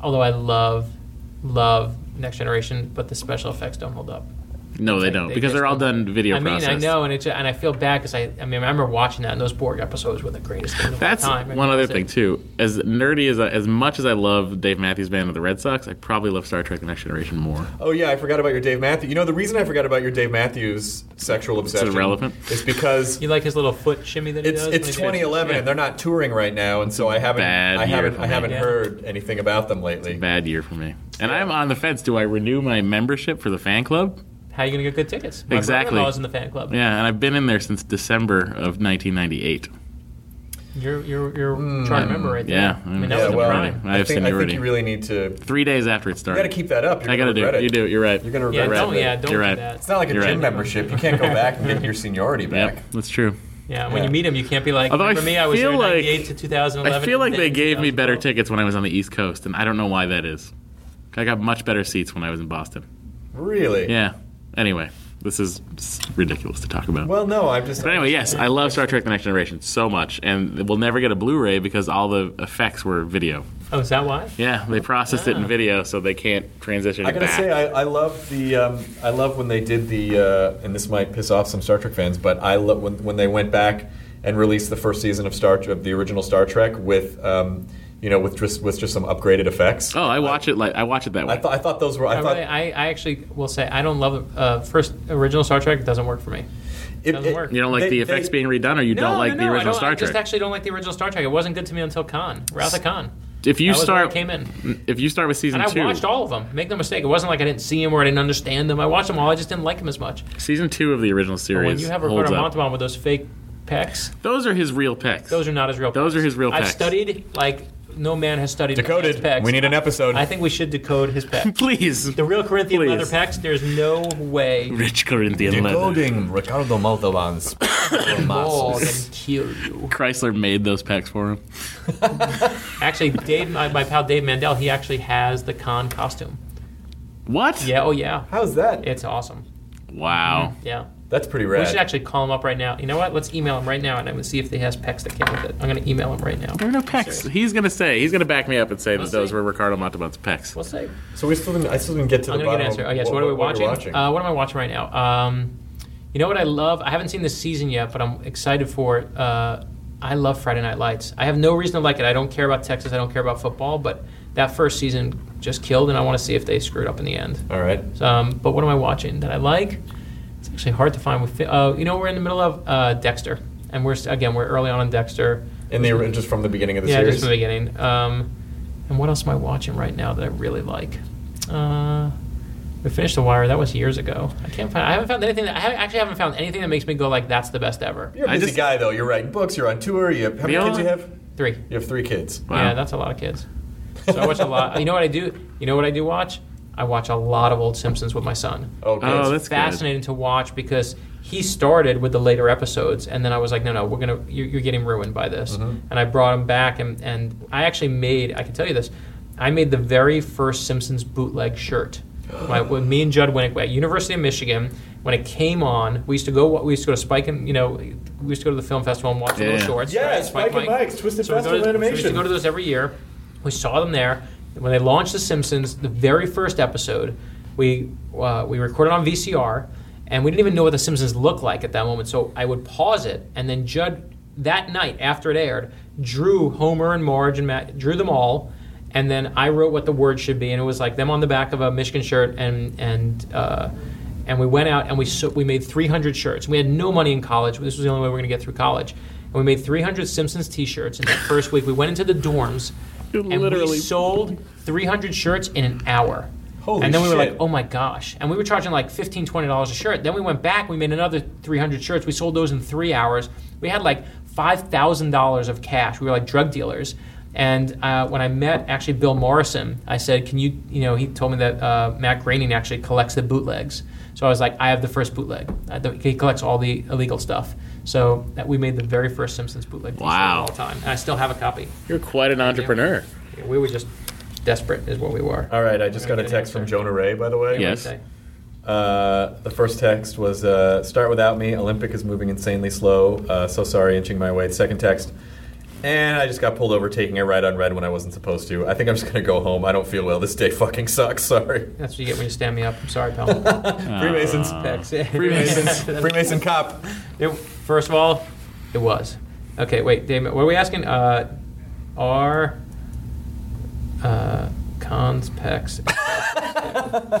Although I love, love Next Generation, but the special effects don't hold up. No, they like, don't, they because they're all done video I mean, process. I know, and, it, and I feel bad because I, I mean, I remember watching that, and those Borg episodes were the greatest thing of That's all time. That's one other thing, too. As nerdy as I, as much as I love Dave Matthews Band and the Red Sox, I probably love Star Trek The Next Generation more. Oh, yeah, I forgot about your Dave Matthews. You know, the reason I forgot about your Dave Matthews sexual obsession it's irrelevant. Is because... You like his little foot shimmy that he it's, does? It's twenty eleven, yeah. and they're not touring right now, and so I haven't bad I haven't, I haven't heard anything about them lately. It's a bad year for me. And yeah. I'm on the fence. Do I renew my membership for the fan club? How are you going to get good tickets? My exactly. My brother-in-law's in the fan club. Yeah, and I've been in there since December of nineteen ninety-eight. You're you're, you're mm. trying to remember right there. Yeah. I mean, that yeah, was well, a prime. I, I, have think, I think you really need to... Three days after it started. You got to keep that up. You're I got to do it. You do it. You're right. You're going to regret yeah, don't, it. Yeah, don't you're do right. that. It's not like a you're gym right. membership. You can't go back and get your seniority back. Yep, that's true. Yeah, when yeah. you meet him, you can't be like, for me, I was there ninety-eight to two thousand eleven. I feel like they gave me better tickets when I was on the East Coast, and I don't know why that is. I got much better seats when I was in Boston. Really? Yeah. Anyway, this is ridiculous to talk about. Well, no, I'm just... But anyway, yes, I love Star Trek The Next Generation so much, and we'll never get a Blu-ray because all the effects were video. Oh, is that why? Yeah, they processed ah. it in video, so they can't transition it back. I gotta say, I, I love the... Um, I love when they did the... Uh, and this might piss off some Star Trek fans, but I love when, when they went back and released the first season of Star of the original Star Trek with... Um, You know, with just with just some upgraded effects. Oh, I watch I, it like I watch it that way. I thought I thought those were. I, I thought really, I, I actually will say I don't love uh, first original Star Trek. It doesn't work for me. It doesn't it, work. You don't like they, the effects they, being redone, or you no, don't like no, no, the original Star Trek. I just actually don't like the original Star Trek. It wasn't good to me until Khan, Wrath of Khan. If you that was start, came in. If you start with season and I two, I watched all of them. Make no mistake, it wasn't like I didn't see them or I didn't understand them. I watched them all. I just didn't like them as much. Season two of the original series. But when you have Ricardo Montalban with those fake pecs, those are his real pecs. Those are not his real pecs. Those are his real pecs. I've studied like. no man has studied Decoded. His pecs. We need an episode. I think we should decode his pecs. Please. The real Corinthian Please. leather pecs, there's no way. Rich Corinthian Decoding leather. Decoding Ricardo Montalban's balls and kill you. Chrysler made those pecs for him. Actually, Dave, my, my pal Dave Mandel, he actually has the con costume. What? Yeah, oh yeah. How's that? It's awesome. Wow. Mm-hmm. Yeah. That's pretty rad. We should actually call him up right now. You know what? Let's email him right now, and I'm going to see if he has pecs that came with it. I'm going to email him right now. There are no pecs. He's going to say. He's going to back me up and say we'll that see. those were Ricardo Montalban's pecs. We'll see. So we still didn't, I still didn't get to I'm the bottom. I'm going to get an answer. Oh, yes. What, what are we watching? What, watching? Uh, what am I watching right now? Um, you know what I love? I haven't seen this season yet, but I'm excited for it. Uh, I love Friday Night Lights. I have no reason to like it. I don't care about Texas. I don't care about football, but that first season just killed, and I want to see if they screwed up in the end. All right. Um, but what am I watching that I like? It's actually hard to find. With uh, you know, we're in the middle of uh, Dexter, and we're again we're early on in Dexter. And they were just from the beginning of the yeah, series. Yeah, just from the beginning. Um, and what else am I watching right now that I really like? Uh, we finished The Wire. That was years ago. I can't find. I haven't found anything. That, I haven't, actually haven't found anything that makes me go like, "That's the best ever." You're a busy just, guy though. You're writing books. You're on tour. You have, how many kids do you have? Three. You have three kids. Wow. Yeah, that's a lot of kids. So I watch a lot. You know what I do? You know what I do watch? I watch a lot of old Simpsons with my son. Oh, good. Oh, that's fascinating good. to watch because he started with the later episodes, and then I was like, no, no, we're gonna, you're, you're getting ruined by this. Mm-hmm. And I brought him back, and, and I actually made, I can tell you this, I made the very first Simpsons bootleg shirt. My, when me and Judd Winnick at University of Michigan, when it came on, we used to go. We used to go to Spike and you know, we used to go to the film festival and watch yeah. the little shorts. Yeah, right? Spike, Spike and Mike's Twisted so Festival Animation. So we used to go to those every year. We saw them there. When they launched The Simpsons, the very first episode, we uh, we recorded on V C R, and we didn't even know what The Simpsons looked like at that moment. So I would pause it, and then Judd, that night after it aired, drew Homer and Marge and Matt, drew them all, and then I wrote what the words should be, and it was like them on the back of a Michigan shirt, and and uh, and we went out and we so, we made three hundred shirts. We had no money in college. This was the only way we were going to get through college, and we made three hundred Simpsons T-shirts in that first week. We went into the dorms. And Literally. we sold three hundred shirts in an hour. Holy And then we shit. were like, oh my gosh. And we were charging like fifteen dollars, twenty dollars a shirt. Then we went back, we made another three hundred shirts. We sold those in three hours. We had like five thousand dollars of cash. We were like drug dealers. And uh, when I met actually Bill Morrison, I said, can you, you know, he told me that uh, Matt Groening actually collects the bootlegs. So I was like, I have the first bootleg. Uh, the, he collects all the illegal stuff. So that we made the very first Simpsons bootleg wow. of all time. And I still have a copy. You're quite an entrepreneur. Yeah, we were just desperate is what we were. All right, I just got a text from Jonah Ray, by the way. Yes. Uh, the first text was, uh, start without me, Olympic is moving insanely slow, uh, so sorry, inching my way. The second text, and I just got pulled over taking a ride on red when I wasn't supposed to. I think I'm just going to go home. I don't feel well. This day fucking sucks. Sorry. That's what you get when you stand me up. I'm sorry, pal. Freemasons. Uh, Freemasons. Freemason cop. It, first of all, it was. Okay, wait, Dave, what are we asking? Uh, are uh, cons pecs?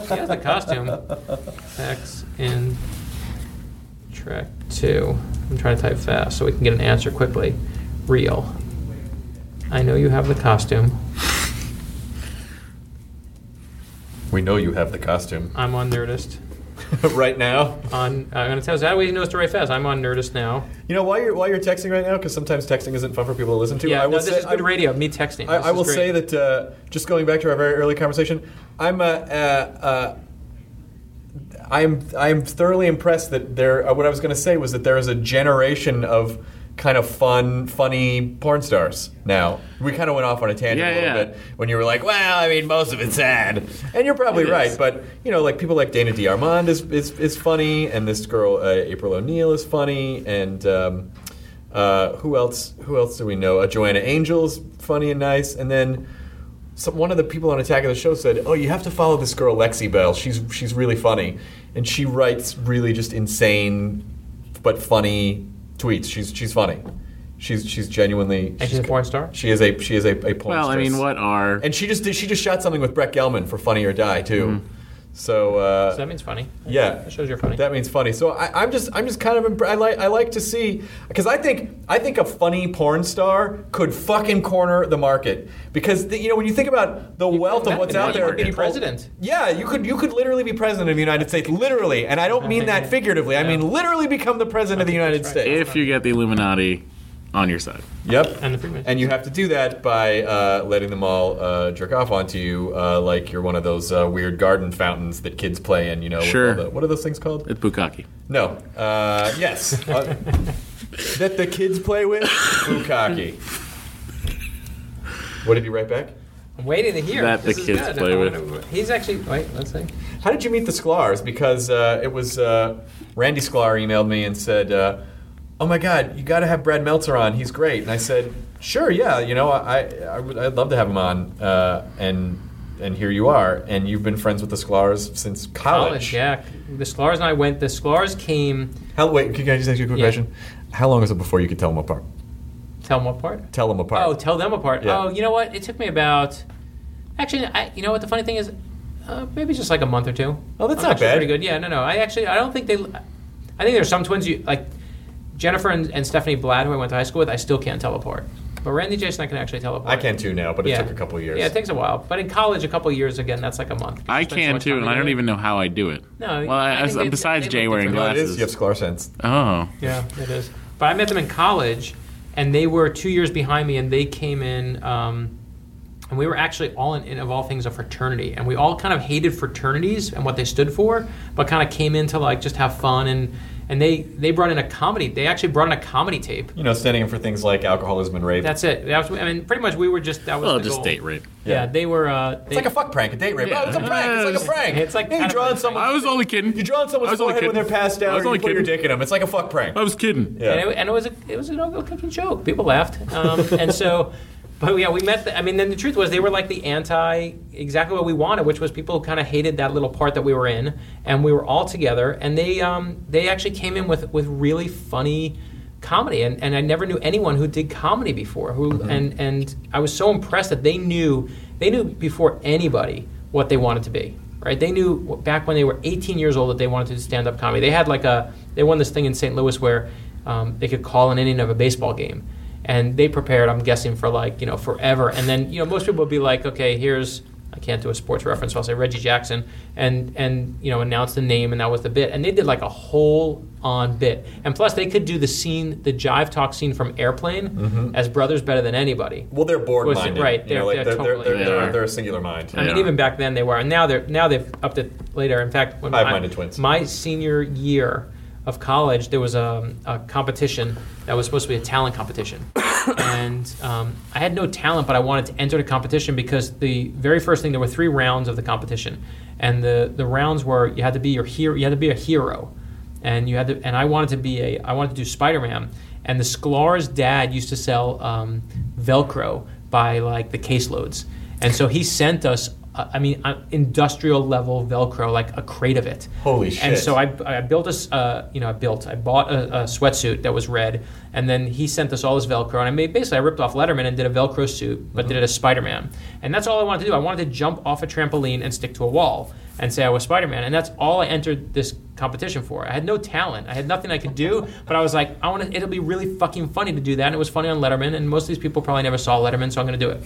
She has a costume. Pecs in Trek two. I'm trying to type fast so we can get an answer quickly. Real. I know you have the costume. We know you have the costume. I'm on Nerdist. Right now? On, uh, I'm going to tell you, that way you know it's to write fast. I'm on Nerdist now. You know, while you're, while you're texting right now, because sometimes texting isn't fun for people to listen to. Yeah, I will no, this say, is good I, radio, me texting. I, I will great. say that, uh, just going back to our very early conversation, I'm a... Uh, uh, I'm, I'm thoroughly impressed that there... Uh, what I was going to say was that there is a generation of... kind of fun, funny porn stars now. We kind of went off on a tangent yeah, a little yeah. bit when you were like, well, I mean, most of it's sad. And you're probably it right, is. But, you know, like people like Dana D'Armond is, is, is funny, and this girl, uh, April O'Neil, is funny, and um, uh, who else Who else do we know? Uh, Joanna Angel's funny and nice, and then some, one of the people on Attack of the Show said, oh, you have to follow this girl, Lexi Bell. She's she's really funny. And she writes really just insane but funny tweets. She's she's funny. She's she's genuinely. And she's, she's a porn star. She is a she is a, a porn star. Well, stress. I mean, what are? And she just did, she just shot something with Brett Gelman for Funny or Die too. Mm-hmm. So, uh, so that means funny. Yeah, that shows you're funny. That means funny. So I, I'm just I'm just kind of imp- I like I like to see because I think I think a funny porn star could fucking corner the market because the, you know when you think about the you wealth of what's out there, you could be president. Yeah, you could you could literally be president of the United States, literally, and I don't mean that figuratively. Yeah. I mean literally become the president of the United right. States if you get the Illuminati on your side. Yep. And the Freemasons. And you have to do that by uh, letting them all uh, jerk off onto you, uh, like you're one of those uh, weird garden fountains that kids play in, you know. Sure. The, what are those things called? It's bukkake. No. Uh, yes. uh, that the kids play with? Bukkake. What did you write back? I'm waiting to hear. That this the kids good. play with. He's actually... Wait, let's see. How did you meet the Sklar's? Because uh, it was... Uh, Randy Sklar emailed me and said, uh, oh, my God, you got to have Brad Meltzer on. He's great. And I said, sure, yeah, you know, I, I, I'd love to have him on. Uh, and and here you are. And you've been friends with the Sklar's since college. College, yeah. The Sklar's and I went. The Sklar's came... How, wait, can I just ask you a quick yeah. question? How long was it before you could tell them apart? Tell them apart? Tell them apart. Oh, tell them apart. Yeah. Oh, you know what? It took me about... Actually, I, you know what? The funny thing is, uh, maybe just like a month or two. Oh, that's I'm not bad. Pretty good. Yeah, no, no. I actually, I don't think they... I think there's some twins you... like. Jennifer and, and Stephanie Blatt, who I went to high school with, I still can't tell apart. But Randy Jason, I can actually tell apart. I can too now, but it yeah. took a couple of years. Yeah, it takes a while. But in college, a couple of years, again, that's like a month. I can so too, and I don't even know how I do it. No. Well, I, I I, besides they, Jay they wearing glasses. You have Sklar sense. Oh. Yeah, it is. But I met them in college, and they were two years behind me, and they came in, um, and we were actually all in, in, of all things, a fraternity. And we all kind of hated fraternities and what they stood for, but kind of came in to like just have fun and... And they, they brought in a comedy. They actually brought in a comedy tape. You know, standing in for things like alcoholism and rape. That's it. That was, I mean, pretty much we were just, that was well, the just goal. date rape. Yeah, yeah they were. Uh, they, it's like a fuck prank, a date rape. Yeah. Oh, it's a prank. It's like a prank. It's like yeah, you draw on someone. I was only kidding. You draw on someone's forehead when they're passed out. I was only you kidding. Put your dick in them. It's like a fuck prank. I was kidding. Yeah. And, it, and it was a, it was an old-looking joke. People laughed. Um, and so, but yeah, we met. The, I mean, then the truth was they were like the anti, exactly what we wanted, which was people who kind of hated that little part that we were in, and we were all together. And they um, they actually came in with, with really funny comedy, and, and I never knew anyone who did comedy before. Who mm-hmm. and and I was so impressed that they knew they knew before anybody what they wanted to be. Right? They knew back when they were eighteen years old that they wanted to do stand-up comedy. They had like a they won this thing in Saint Louis where um, they could call an inning of a baseball game. And they prepared, I'm guessing, for like, you know, forever. And then, you know, most people would be like, okay, here's, I can't do a sports reference, so I'll say Reggie Jackson, and, and you know, announce the name, and that was the bit. And they did like a whole-on bit. And plus, they could do the scene, the jive talk scene from Airplane mm-hmm. as brothers better than anybody. Well, they're board-minded. Right, they're, you know, like they're, they're totally. They're, they're, they're, they're a singular mind. I mean, yeah. even back then they were. And now, they're, now they've upped it later. In fact, when Five-minded my, twins. my senior year of college, there was a, a competition that was supposed to be a talent competition. And um, I had no talent, but I wanted to enter the competition because the very first thing, there were three rounds of the competition. And the, the rounds were you had to be your hero, you had to be a hero. And you had to, and I wanted to be a, I wanted to do Spider-Man. And the Sklar's dad used to sell um, Velcro by like the caseloads. And so he sent us Uh, I mean, uh, industrial level Velcro, like a crate of it. Holy shit! And so I, I built a, uh, you know, I built, I bought a, a sweatsuit that was red, and then he sent us all this Velcro, and I made basically I ripped off Letterman and did a Velcro suit, but mm-hmm. did it as Spider-Man, and that's all I wanted to do. I wanted to jump off a trampoline and stick to a wall and say I was Spider-Man, and that's all I entered this competition for. I had no talent, I had nothing I could do, but I was like, I want to. It'll be really fucking funny to do that, and it was funny on Letterman, and most of these people probably never saw Letterman, so I'm going to do it.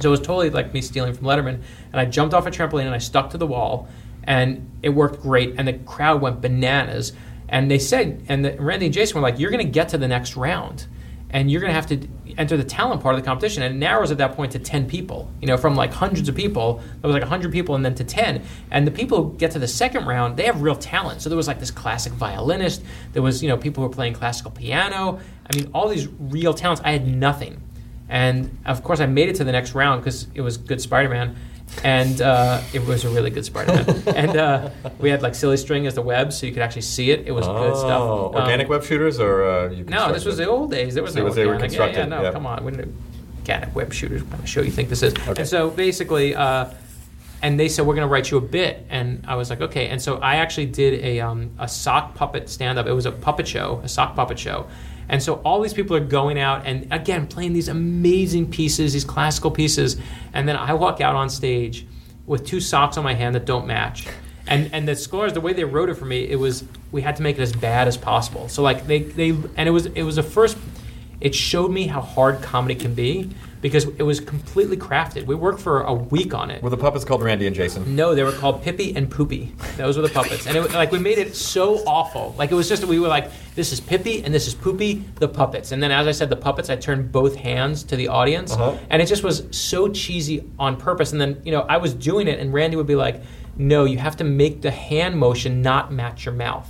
So it was totally like me stealing from Letterman. And I jumped off a trampoline and I stuck to the wall. And it worked great. And the crowd went bananas. And they said, and the, Randy and Jason were like, you're going to get to the next round. And you're going to have to enter the talent part of the competition. And it narrows at that point to ten people. You know, from like hundreds of people. There was like one hundred people and then to ten. And the people who get to the second round, they have real talent. So there was like this classic violinist. There was, you know, people who were playing classical piano. I mean, all these real talents. I had nothing. And, of course, I made it to the next round because it was good Spider-Man. And uh, it was a really good Spider-Man. And uh, we had, like, silly string as the web so you could actually see it. It was oh, good stuff. Oh, organic um, web shooters? or uh, you No, this was the old days. There was no organic. Were constructed. Yeah, yeah, no, yep. Come on. We didn't organic web shooters. What kind of show you think this is? Okay. And so, basically, uh, and they said, we're going to write you a bit. And I was like, okay. And so I actually did a um, a sock puppet stand-up. It was a puppet show, a sock puppet show. And so all these people are going out and, again, playing these amazing pieces, these classical pieces. And then I walk out on stage with two socks on my hand that don't match. And and the scores, the way they wrote it for me, it was we had to make it as bad as possible. So, like, they, they – and it was it was the first – it showed me how hard comedy can be because it was completely crafted. We worked for a week on it. Were the puppets called Randy and Jason? No, they were called Pippi and Poopy. Those were the puppets. And it, like, we made it so awful. Like, it was just, we were like, this is Pippi and this is Poopy, the puppets. And then, as I said, the puppets, I turned both hands to the audience. Uh-huh. And it just was so cheesy on purpose. And then, you know, I was doing it, and Randy would be like, no, you have to make the hand motion not match your mouth.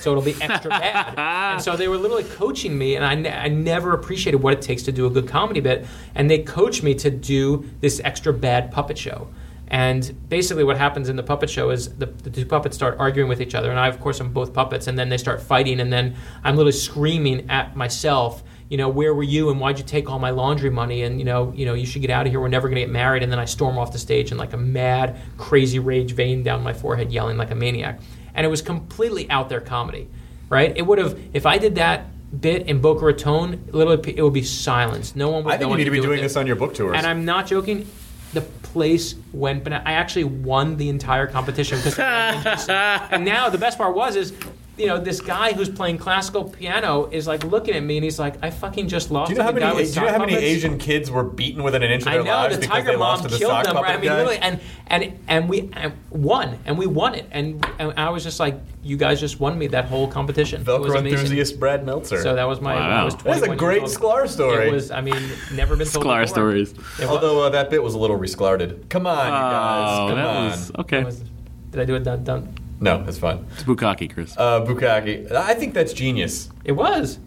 So it'll be extra bad. And so they were literally coaching me, and I, ne- I never appreciated what it takes to do a good comedy bit. And they coached me to do this extra bad puppet show. And basically what happens in the puppet show is the, the two puppets start arguing with each other. And I, of course, am both puppets. And then they start fighting. And then I'm literally screaming at myself, you know, where were you and why'd you take all my laundry money? And, you know, you know, you should get out of here. We're never going to get married. And then I storm off the stage in like a mad, crazy rage vein down my forehead, yelling like a maniac. And it was completely out there comedy, right? It would have, if I did that bit in Boca Raton, literally, it would be silenced. No one would. I think no you need to be doing this on your book tours. And I'm not joking. The place went, but I actually won the entire competition. Because And now the best part was is, you know, this guy who's playing classical piano is like looking at me, and he's like, "I fucking just lost." Do you know how many? Do you know how many Asian kids were beaten within an inch of their lives because they lost to the sock puppet guy? I mean, literally, and and and we won, and we won it, and, and I was just like, "You guys just won me that whole competition." Velcro enthusiast Brad Meltzer. So that was my. Wow. I was twenty-one That's a great Sklar story. It was. I mean, never been told Sklar stories. Although uh, that bit was a little resklarded. Come on, you guys. Come on. Okay. Did I do it? Done. Done. No, that's fine. It's Bukkake, Chris. Uh, Bukkake. I think that's genius. It was.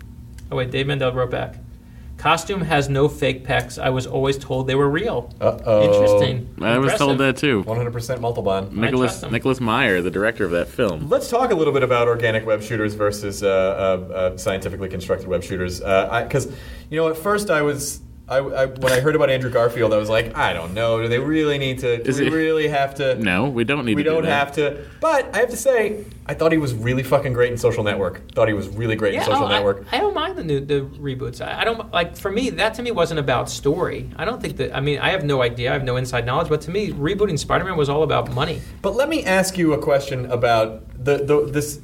Oh, wait. Dave Mendel wrote back. Costume has no fake pecs. I was always told they were real. Uh-oh. Interesting. I Impressive. was told that, too. one hundred percent Multibon. Nicholas Nicholas Meyer, the director of that film. Let's talk a little bit about organic web shooters versus uh, uh, uh, scientifically constructed web shooters. Because, uh, you know, at first I was... I, I, when I heard about Andrew Garfield, I was like, I don't know. Do they really need to? Do we really have to? No, we don't need to do that. We don't have to. But I have to say, I thought he was really fucking great in Social Network. Thought he was really great yeah, in Social oh, Network. I, I don't mind the new, the reboots. I, I don't like. For me, that to me wasn't about story. I don't think that. I mean, I have no idea. I have no inside knowledge. But to me, rebooting Spider-Man was all about money. But let me ask you a question about the, the this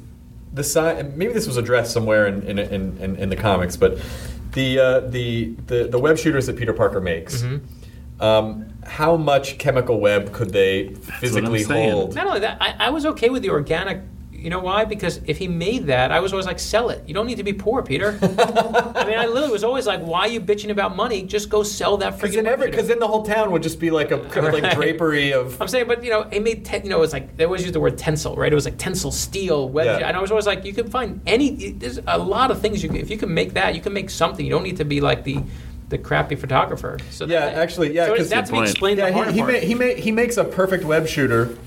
the sci- maybe this was addressed somewhere in in in, in, in the comics, but. The, uh, the the the web shooters that Peter Parker makes, mm-hmm. um, how much chemical web could they That's physically hold? Not only that, I, I was okay with the organic. You know why? Because if he made that, I was always like, sell it. You don't need to be poor, Peter. I mean, I literally was always like, why are you bitching about money? Just go sell that freaking web. Because then the whole town would just be like a kind of like right. drapery of... I'm saying, but, you know, it made... Ten, you know, it's like... They always use the word tensile, right? It was like tensile, steel, web... Yeah. And I was always like, you can find any... There's a lot of things you can... If you can make that, you can make something. You don't need to be like the... The crappy photographer. So yeah, that, actually, yeah. So that's me explained yeah, the hard he, he part. Made, he, made, he makes a perfect web shooter...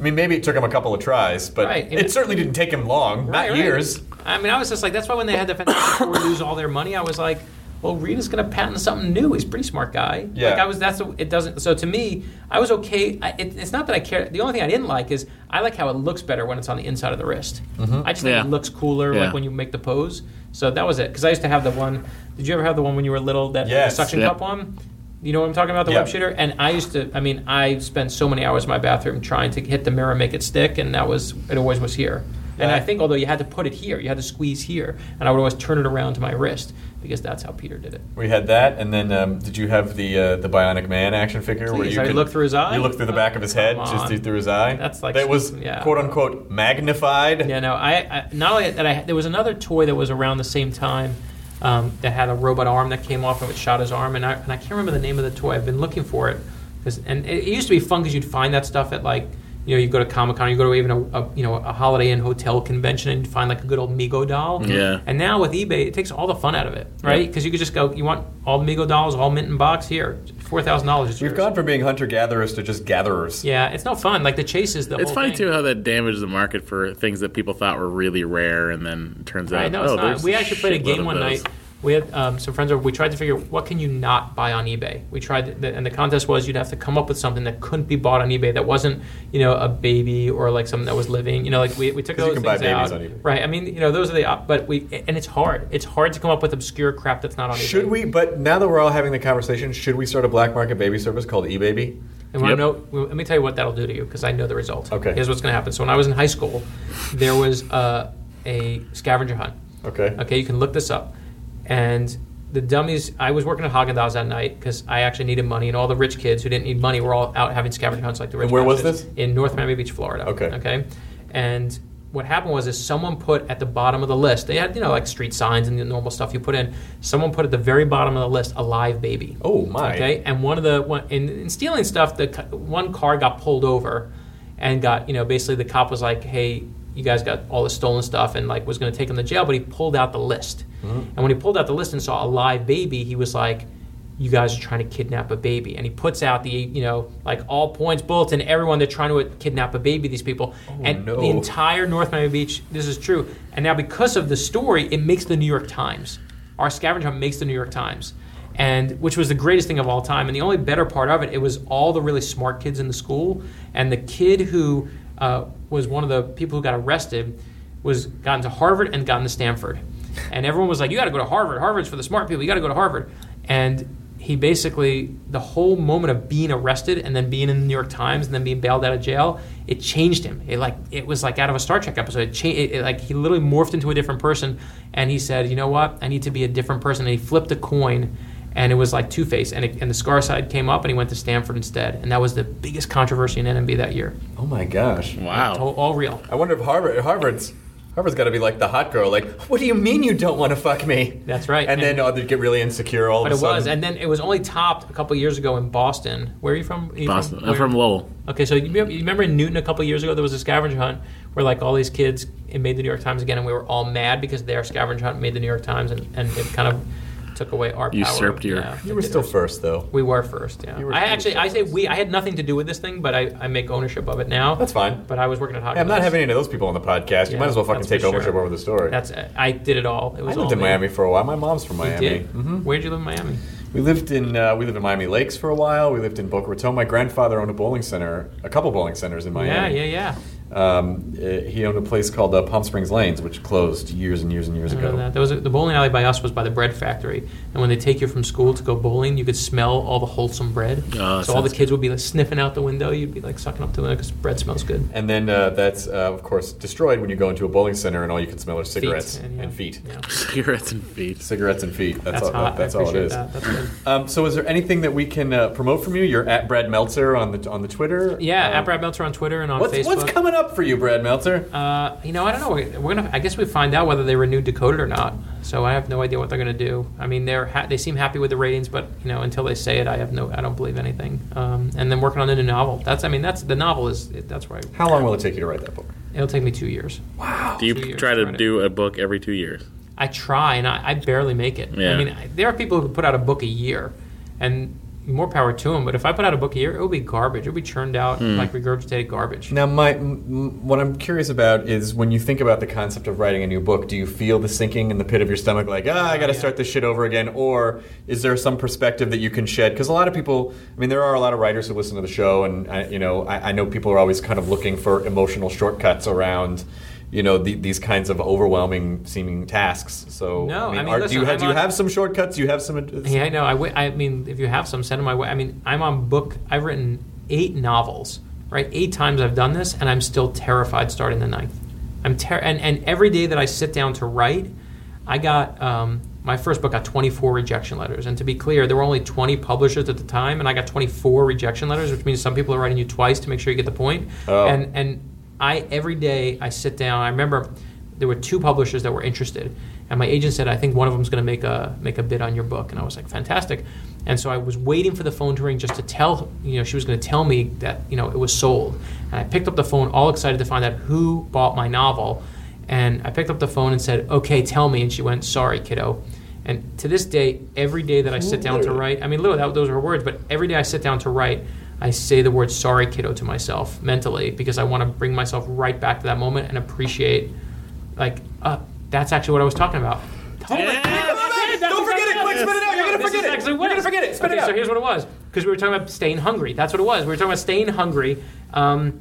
I mean, maybe it took him a couple of tries, but right. it, it certainly didn't take him long, right, not right. years. I mean, I was just like, that's why when they had the Fantastic Four lose all their money, I was like, well, Reed's going to patent something new. He's a pretty smart guy. Yeah. Like, I was, that's, a, it doesn't, so to me, I was okay. I, it, it's not that I cared. The only thing I didn't like is I like how it looks better when it's on the inside of the wrist. Mm-hmm. I just think yeah. it looks cooler, yeah. like when you make the pose. So that was it. Because I used to have the one, did you ever have the one when you were little, that yes. suction yep. cup one? You know what I'm talking about, the yep. web shooter? And I used to, I mean, I spent so many hours in my bathroom trying to hit the mirror and make it stick, and that was, it always was here. And yeah. I think, although you had to put it here, you had to squeeze here, and I would always turn it around to my wrist, because that's how Peter did it. We had that, and then um, did you have the uh, the Bionic Man action figure? Please, where you I could, look through his eye? You looked through the back of his head, just through his eye? That's like... That was, yeah. quote-unquote, magnified? Yeah, no, I, I not only that, I, there was another toy that was around the same time, Um, that had a robot arm that came off and it shot his arm. And I, and I can't remember the name of the toy. I've been looking for it. Cause, and it, it used to be fun because you'd find that stuff at, like, you know, you go to Comic-Con, you go to even a, a you know a Holiday Inn hotel convention and you find, like, a good old Mego doll. Yeah. And now with eBay, it takes all the fun out of it, right? Because yeah. you could just go, you want all Mego dolls, all mint in box? Here, four thousand dollars is yours. We've gone from being hunter-gatherers to just gatherers. Yeah, it's no fun. Like, the chase is the it's whole funny, thing. Too, how that damaged the market for things that people thought were really rare and then it turns right, out, no, it's oh, not. There's We actually played a game one those. night. We had um, some friends over. We tried to figure out what can you not buy on eBay. We tried, to, and the contest was you'd have to come up with something that couldn't be bought on eBay that wasn't, you know, a baby or like something that was living. You know, like we we took those you can things buy babies out. On eBay. Right. I mean, you know, those are the. But we and it's hard. It's hard to come up with obscure crap that's not on eBay. Should we? But now that we're all having the conversation, should we start a black market baby service called eBaby? And yep. know, let me tell you what that'll do to you because I know the result. Okay. Here's what's going to happen. So when I was in high school, there was uh, a scavenger hunt. Okay. Okay. You can look this up. And the dummies, I was working at Haagen-Dazs that night because I actually needed money, and all the rich kids who didn't need money were all out having scavenger hunts like the rich kids. And where was this? In North Miami Beach, Florida. Okay. Okay. And what happened was is someone put at the bottom of the list, they had, you know, like street signs and the normal stuff you put in, someone put at the very bottom of the list a live baby. Oh, my. Okay. And one of the, one, in, in stealing stuff, the one car got pulled over and got, you know, basically the cop was like, hey, you guys got all this stolen stuff, and like was going to take him to jail, but he pulled out the list. Mm-hmm. And when he pulled out the list and saw a live baby, he was like, you guys are trying to kidnap a baby. And he puts out the, you know, like all points bulletin, everyone, they're trying to kidnap a baby, these people. Oh, and no. The entire North Miami Beach, this is true. And now because of the story, it makes the New York Times. Our scavenger hunt makes the New York Times. And which was the greatest thing of all time. And the only better part of it, it was all the really smart kids in the school. And the kid who uh, was one of the people who got arrested was gotten to Harvard and gotten to Stanford. And everyone was like, you got to go to Harvard. Harvard's for the smart people. You got to go to Harvard. And he basically, the whole moment of being arrested and then being in the New York Times and then being bailed out of jail, it changed him. It like it was like out of a Star Trek episode. It cha- it, it, like he literally morphed into a different person, and he said, you know what? I need to be a different person. And he flipped a coin, and it was like Two-Face. And, it, and the scar side came up, and he went to Stanford instead. And that was the biggest controversy in N M B that year. Oh, my gosh. Wow. All, all real. I wonder if Harvard, Harvard's... Harvard's got to be like the hot girl. Like, what do you mean you don't want to fuck me? That's right. And, and then oh, they'd get really insecure all of a sudden. But it was. And then it was only topped a couple of years ago in Boston. Where are you from? Are you Boston. From, I'm from Lowell. Okay, so you remember in Newton a couple of years ago there was a scavenger hunt where like all these kids, it made the New York Times again, and we were all mad because their scavenger hunt made the New York Times, and, and it kind of... took away our power. Usurped your... Yeah, you were still first, though. We were first, yeah. I actually, I say we, I had nothing to do with this thing, but I, I make ownership of it now. That's fine. But I was working at Hot Wheels. I'm not having any of those people on the podcast. You yeah, might as well fucking take ownership sure. over the story. That's I did it all. It was I lived all in me. Miami for a while. My mom's from Miami. You did? Mm-hmm. Where did you live in Miami? We lived in uh, we lived in Miami Lakes for a while. We lived in Boca Raton. My grandfather owned a bowling center, a couple bowling centers in Miami. Yeah, yeah, yeah. Um, it, he owned a place called uh, Palm Springs Lanes, which closed years and years and years ago. That. There was a, the bowling alley by us was by the bread factory, and when they take you from school to go bowling, you could smell all the wholesome bread. Oh, so all the kids good. would be like sniffing out the window. You'd be like sucking up to it because bread smells good. And then uh, that's uh, of course destroyed when you go into a bowling center and all you can smell are cigarettes feet, and, yeah. and feet. Yeah. Cigarettes and feet. Cigarettes and feet. That's, that's all. Hot. That's I all it is. That. That's good. Um, so is there anything that we can uh, promote from you? You're at Brad Meltzer on the on the Twitter. Yeah, um, at Brad Meltzer on Twitter and on what's, Facebook. What's coming up? For you, Brad Meltzer. Uh, you know, I don't know. We're, we're gonna. I guess we find out whether they renewed Decoded or not. So I have no idea what they're gonna do. I mean, they're ha- they seem happy with the ratings, but you know, until they say it, I have no. I don't believe anything. Um, and then working on a new novel. That's. I mean, that's the novel is. That's right. How long will it take you to write that book? It'll take me two years. Wow. Do you p- try to, to do a book every two years? I try, and I, I barely make it. Yeah. I mean, I, there are people who put out a book a year, and. More power to them, but if I put out a book a year, it would be garbage. It would be churned out mm. like regurgitated garbage. Now, my m- what I'm curious about is when you think about the concept of writing a new book, do you feel the sinking in the pit of your stomach, like, ah, I got to yeah. start this shit over again, or is there some perspective that you can shed? Because a lot of people, I mean, there are a lot of writers who listen to the show, and I, you know, I, I know people are always kind of looking for emotional shortcuts around. You know the, these kinds of overwhelming seeming tasks. So no, I mean, I mean, are, listen, do you have, do you have some shortcuts? Do you have some? some yeah, I know. I, w- I mean, if you have some, send them my way. I mean, I'm on book. I've written eight novels, right? Eight times I've done this, and I'm still terrified starting the ninth. I'm ter- and and every day that I sit down to write, I got um, my first book got twenty-four rejection letters. And to be clear, there were only twenty publishers at the time, and I got twenty-four rejection letters, which means some people are writing you twice to make sure you get the point. Oh. And and. I every day I sit down. I remember there were two publishers that were interested, and my agent said, "I think one of them's going to make a make a bid on your book." And I was like, "Fantastic!" And so I was waiting for the phone to ring just to tell you know she was going to tell me that you know it was sold. And I picked up the phone, all excited to find out who bought my novel. And I picked up the phone and said, "Okay, tell me." And she went, "Sorry, kiddo." And to this day, every day that I sit down to write, I mean, literally, that, those are her words. But every day I sit down to write. I say the word sorry, kiddo, to myself mentally because I want to bring myself right back to that moment and appreciate, like, uh, that's actually what I was talking about. Oh yeah, that's it. That's Don't forget it. Quick, spit it out. You're going to forget it. You're going to forget it. Spit okay, it out. So here's what it was because we were talking about staying hungry. That's what it was. We were talking about staying hungry. Um,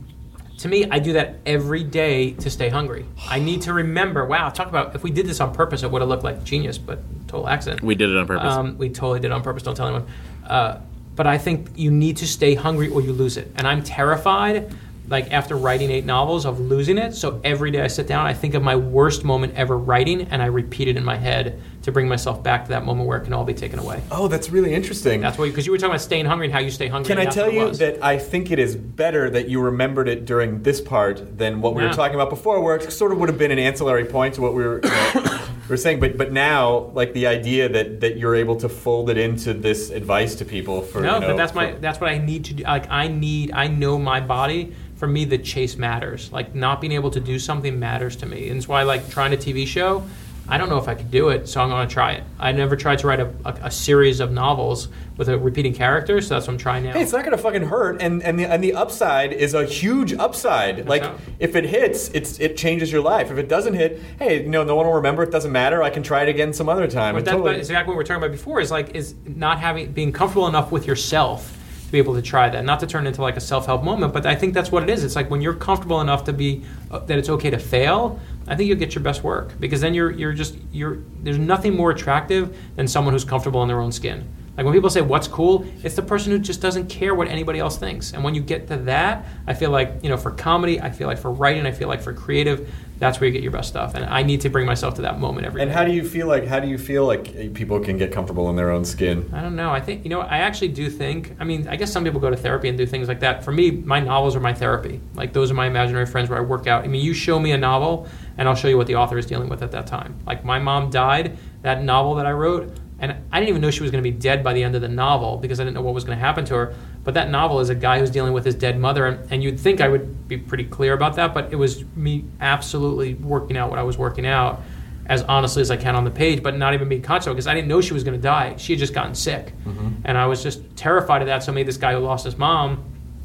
to me, I do that every day to stay hungry. I need to remember, wow, talk about if we did this on purpose, it would have looked like genius, but total accident. We did it on purpose. Um, we totally did it on purpose. Don't tell anyone. Uh, But I think you need to stay hungry or you lose it. And I'm terrified like after writing eight novels of losing it. So every day I sit down, I think of my worst moment ever writing, and I repeat it in my head to bring myself back to that moment where it can all be taken away. Oh, that's really interesting. That's why, because you were talking about staying hungry and how you stay hungry. Can I tell you that I think it is better that you remembered it during this part than what we yeah. were talking about before, where it sort of would have been an ancillary point to what we were, you know, we were saying. But but now, like the idea that, that you're able to fold it into this advice to people for no, you know, but that's my for, that's what I need to do. Like I need, I know my body. For me, the chase matters. Like not being able to do something matters to me, and it's why like trying a T V show. I don't know if I could do it, so I'm going to try it. I never tried to write a, a, a series of novels with a repeating character, so that's what I'm trying now. Hey, it's not going to fucking hurt, and and the, and the upside is a huge upside. That's like, out. If it hits, it's it changes your life. If it doesn't hit, hey, you know, no one will remember. It doesn't matter. I can try it again some other time. But that's totally... exactly what we were talking about before is like is not having being comfortable enough with yourself to be able to try that, not to turn into like a self-help moment. But I think that's what it is. It's like when you're comfortable enough to be uh, that it's okay to fail. I think you'll get your best work because then you're you're just you're there's nothing more attractive than someone who's comfortable in their own skin. Like when people say what's cool, it's the person who just doesn't care what anybody else thinks. And when you get to that, I feel like, you know, for comedy, I feel like for writing, I feel like for creative, that's where you get your best stuff. And I need to bring myself to that moment every day. And how do you feel like how do you feel like people can get comfortable in their own skin? I don't know. I think, you know, I actually do think, I mean, I guess some people go to therapy and do things like that. For me, my novels are my therapy. Like those are my imaginary friends where I work out. I mean, you show me a novel and I'll show you what the author is dealing with at that time. Like my mom died, that novel that I wrote, and I didn't even know she was going to be dead by the end of the novel because I didn't know what was going to happen to her. But that novel is a guy who's dealing with his dead mother, and, and you'd think I would be pretty clear about that, but it was me absolutely working out what I was working out as honestly as I can on the page, but not even being conscious because I didn't know she was going to die. She had just gotten sick, mm-hmm. and I was just terrified of that. So I made this guy who lost his mom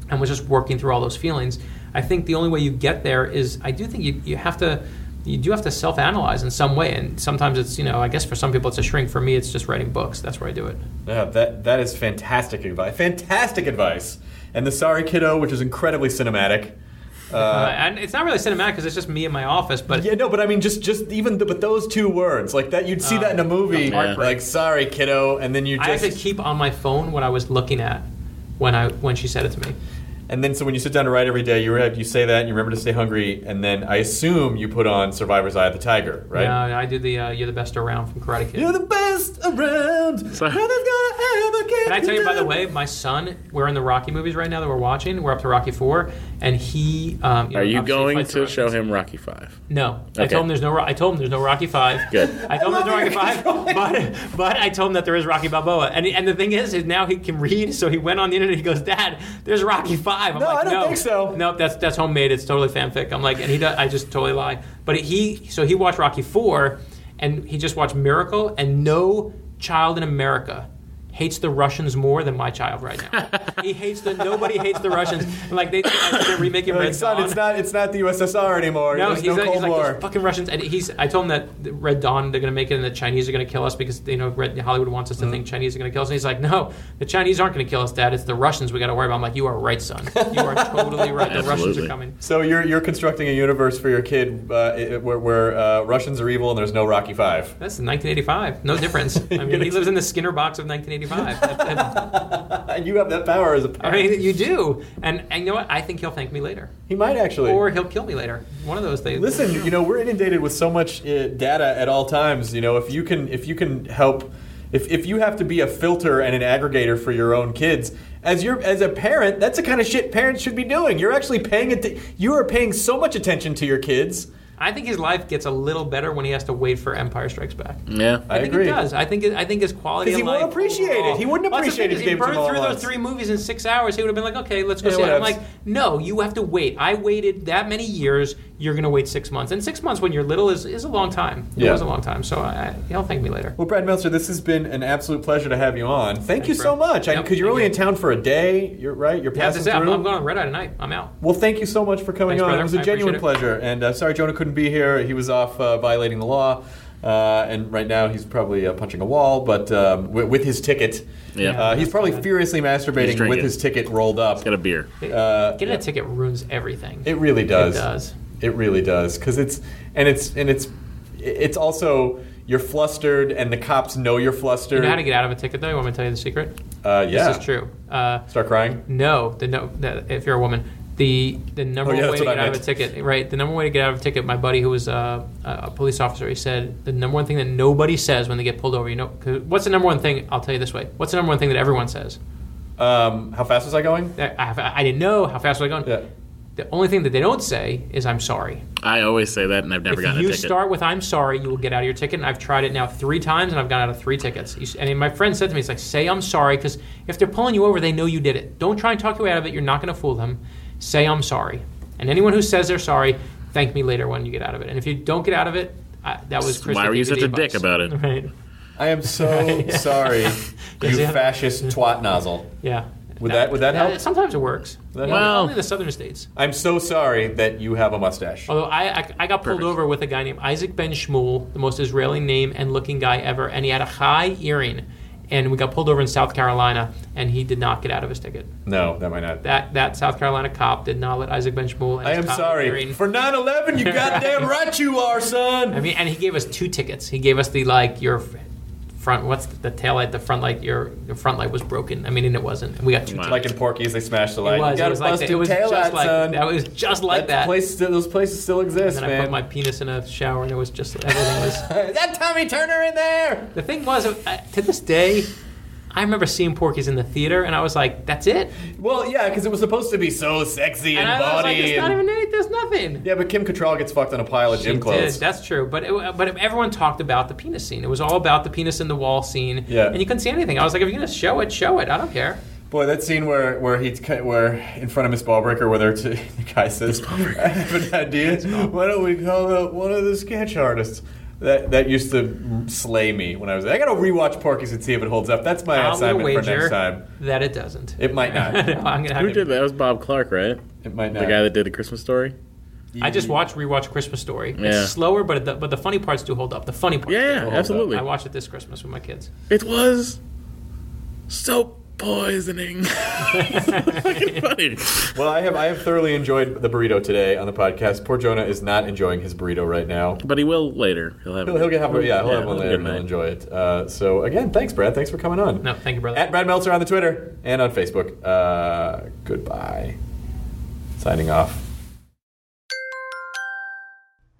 and was just working through all those feelings. I think the only way you get there is I do think you, you have to... You do have to self-analyze in some way, and sometimes it's, you know, I guess for some people it's a shrink. For me, it's just writing books. That's where I do it. Yeah, that that is fantastic advice. Fantastic advice. And the Sorry Kiddo, which is incredibly cinematic. Uh, uh, and it's not really cinematic because it's just me in my office. But yeah, no, but I mean, just just even the, but those two words like that, you'd see uh, that in a movie, yeah. like Sorry Kiddo, and then you. Just... I had to keep on my phone what I was looking at when I when she said it to me. And then so when you sit down to write every day, you you say that, and you remember to stay hungry, and then I assume you put on Survivor's Eye of the Tiger, right? No, I do the uh, You're the Best Around from Karate Kid. You're the best around. Sorry. Gonna ever get Can I tell you, by the way, my son, we're in the Rocky movies right now that we're watching. We're up to Rocky four, and he... Um, you Are know, you going to show him Rocky five? No. Okay. I told him there's no I told him there's no Rocky five. Good. I told him there's no Rocky five, but, but I told him that there is Rocky Balboa. And, and the thing is, is now he can read, so he went on the internet and he goes, Dad, there's Rocky five. I'm no, like, I don't no, think so. No, that's that's homemade. It's totally fanfic. I'm like, and he does, I just totally lie. But he, so he watched Rocky four, and he just watched Miracle, and no child in America hates the Russians more than my child right now. He hates the nobody hates the Russians. And like they, they're remaking Red Dawn. It's not it's not the U S S R anymore. No, There's he's, no like, Cold he's like War. Those fucking Russians. And he's I told him that Red Dawn they're gonna make it and the Chinese are gonna kill us because you know Red, Hollywood wants us to mm. think Chinese are gonna kill us. And he's like, no, the Chinese aren't gonna kill us, Dad. It's the Russians we gotta worry about. I'm like, you are right, son. You are totally right. The Absolutely. Russians are coming. So you're you're constructing a universe for your kid uh, where, where uh, Russians are evil and there's no Rocky Five. That's nineteen eighty-five. No difference. I mean, he lives in the Skinner box of nineteen eighty-five. And you have that power as a power. I mean, you do. And, and you know what? I think he'll thank me later. He might actually. Or he'll kill me later. One of those things. Listen, you know, we're inundated with so much uh, data at all times. You know, if you can, if you can help, if if you have to be a filter and an aggregator for your own kids, as you're as a parent, that's the kind of shit parents should be doing. You're actually paying it. You are paying so much attention to your kids. I think his life gets a little better when he has to wait for Empire Strikes Back. Yeah, I, I think agree. He does. I think it, I think his quality of life... Because he won't appreciate overall, it. He wouldn't appreciate it. If he burned through those three movies in six hours, he would have been like, okay, let's go yeah, see it. I'm like, no, you have to wait. I waited that many years. You're going to wait six months. And six months when you're little is, is a long time. It yeah. was a long time. So I, he'll thank me later. Well, Brad Meltzer, this has been an absolute pleasure to have you on. Thank Thanks, you so bro. much. Because yep, you're only you. in town for a day. You're right. You're passing yeah, through. I'm, I'm going on Red Eye tonight. I'm out. Well, thank you so much for coming Thanks, on. Brother. It was a I genuine pleasure. It. And uh, sorry Jonah couldn't be here. He was off uh, violating the law. Uh, and right now he's probably uh, punching a wall, but um, with, with his ticket, yeah. uh, he's probably furiously masturbating with his ticket rolled up. He's got a beer. Uh, Getting yeah. a ticket ruins everything. It really does. It does. It really does, because it's and it's and it's it's also you're flustered, and the cops know you're flustered. You know how to get out of a ticket, though? You want me to tell you the secret? Uh, yeah, this is true. Uh, Start crying? No, the, no. The, if you're a woman. The the number oh, yeah, way to get out of a ticket, right? The number way to get out of a ticket. My buddy, who was a, a police officer, he said the number one thing that nobody says when they get pulled over. You know, cause what's the number one thing? I'll tell you this way. What's the number one thing that everyone says? Um, how fast was I going? I, I, I didn't know. How fast was I going? Yeah. The only thing that they don't say is I'm sorry. I always say that, and I've never if gotten a ticket. If you start with I'm sorry, you will get out of your ticket, and I've tried it now three times, and I've gotten out of three tickets. And my friend said to me, he's like, say I'm sorry, because if they're pulling you over, they know you did it. Don't try and talk you out of it. You're not going to fool them. Say I'm sorry. And anyone who says they're sorry, thank me later when you get out of it. And if you don't get out of it, I, that was Chris. Why were you such a dick about it? Right. I am so sorry, you fascist twat nozzle. Yeah. Would that, that would that, that help? Sometimes it works. Well, help? Only in the southern states. I'm so sorry that you have a mustache. Although I I, I got pulled Perfect. over with a guy named Isaac Ben Shmuel, the most Israeli name and looking guy ever, and he had a high earring, and we got pulled over in South Carolina, and he did not get out of his ticket. No, that might not. That that South Carolina cop did not let Isaac Ben Shmuel. I am sorry for nine eleven. You goddamn right you are, son. I mean, and he gave us two tickets. He gave us the like your. Front, what's the, the tail light? The front light. Your, your front light was broken. I mean, and it wasn't. And we got two. Wow. Like in Porky's, they smashed the light. It was, you got it was like that. It was tail just light, like son. That. It was just like that. that. Place, those places still exist, and then man. I put my penis in a shower, and it was just everything was. Is that Tommy Turner in there? The thing was, I, to this day, I remember seeing Porky's in the theater, and I was like, "That's it." Well, yeah, because it was supposed to be so sexy and, and I was like, it's not even it. There's nothing. Yeah, but Kim Cattrall gets fucked on a pile of she gym clothes. Did. That's true. But it, but everyone talked about the penis scene. It was all about the penis in the wall scene. Yeah. And you couldn't see anything. I was like, if you're gonna show it, show it. I don't care. Boy, that scene where where he where in front of Miss Ballbreaker, where t- the guy says, "I have an idea. Why don't we call up one of the sketch artists?" That that used to slay me when I was. I gotta rewatch Porky's and see if it holds up. That's my I'll assignment for next time. That it doesn't. It might not. no, I'm gonna have Who to... did that? That was Bob Clark, right? It might not. The guy that did A Christmas Story. I just watched rewatch Christmas Story. Yeah. It's slower, but the, but the funny parts do hold up. The funny parts. Yeah, absolutely. Up. I watched it this Christmas with my kids. It was so poisoning. Fucking funny. Well, I have I have thoroughly enjoyed the burrito today on the podcast. Poor Jonah is not enjoying his burrito right now, but he will later. He'll have. He'll, he'll get have, yeah. He'll yeah, have one later. And he'll enjoy it. Uh, so again, thanks, Brad. Thanks for coming on. No, thank you, brother. At Brad Meltzer on the Twitter and on Facebook. Uh, goodbye. Signing off.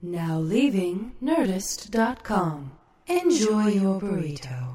Now leaving Nerdist dot com. Enjoy your burrito.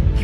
he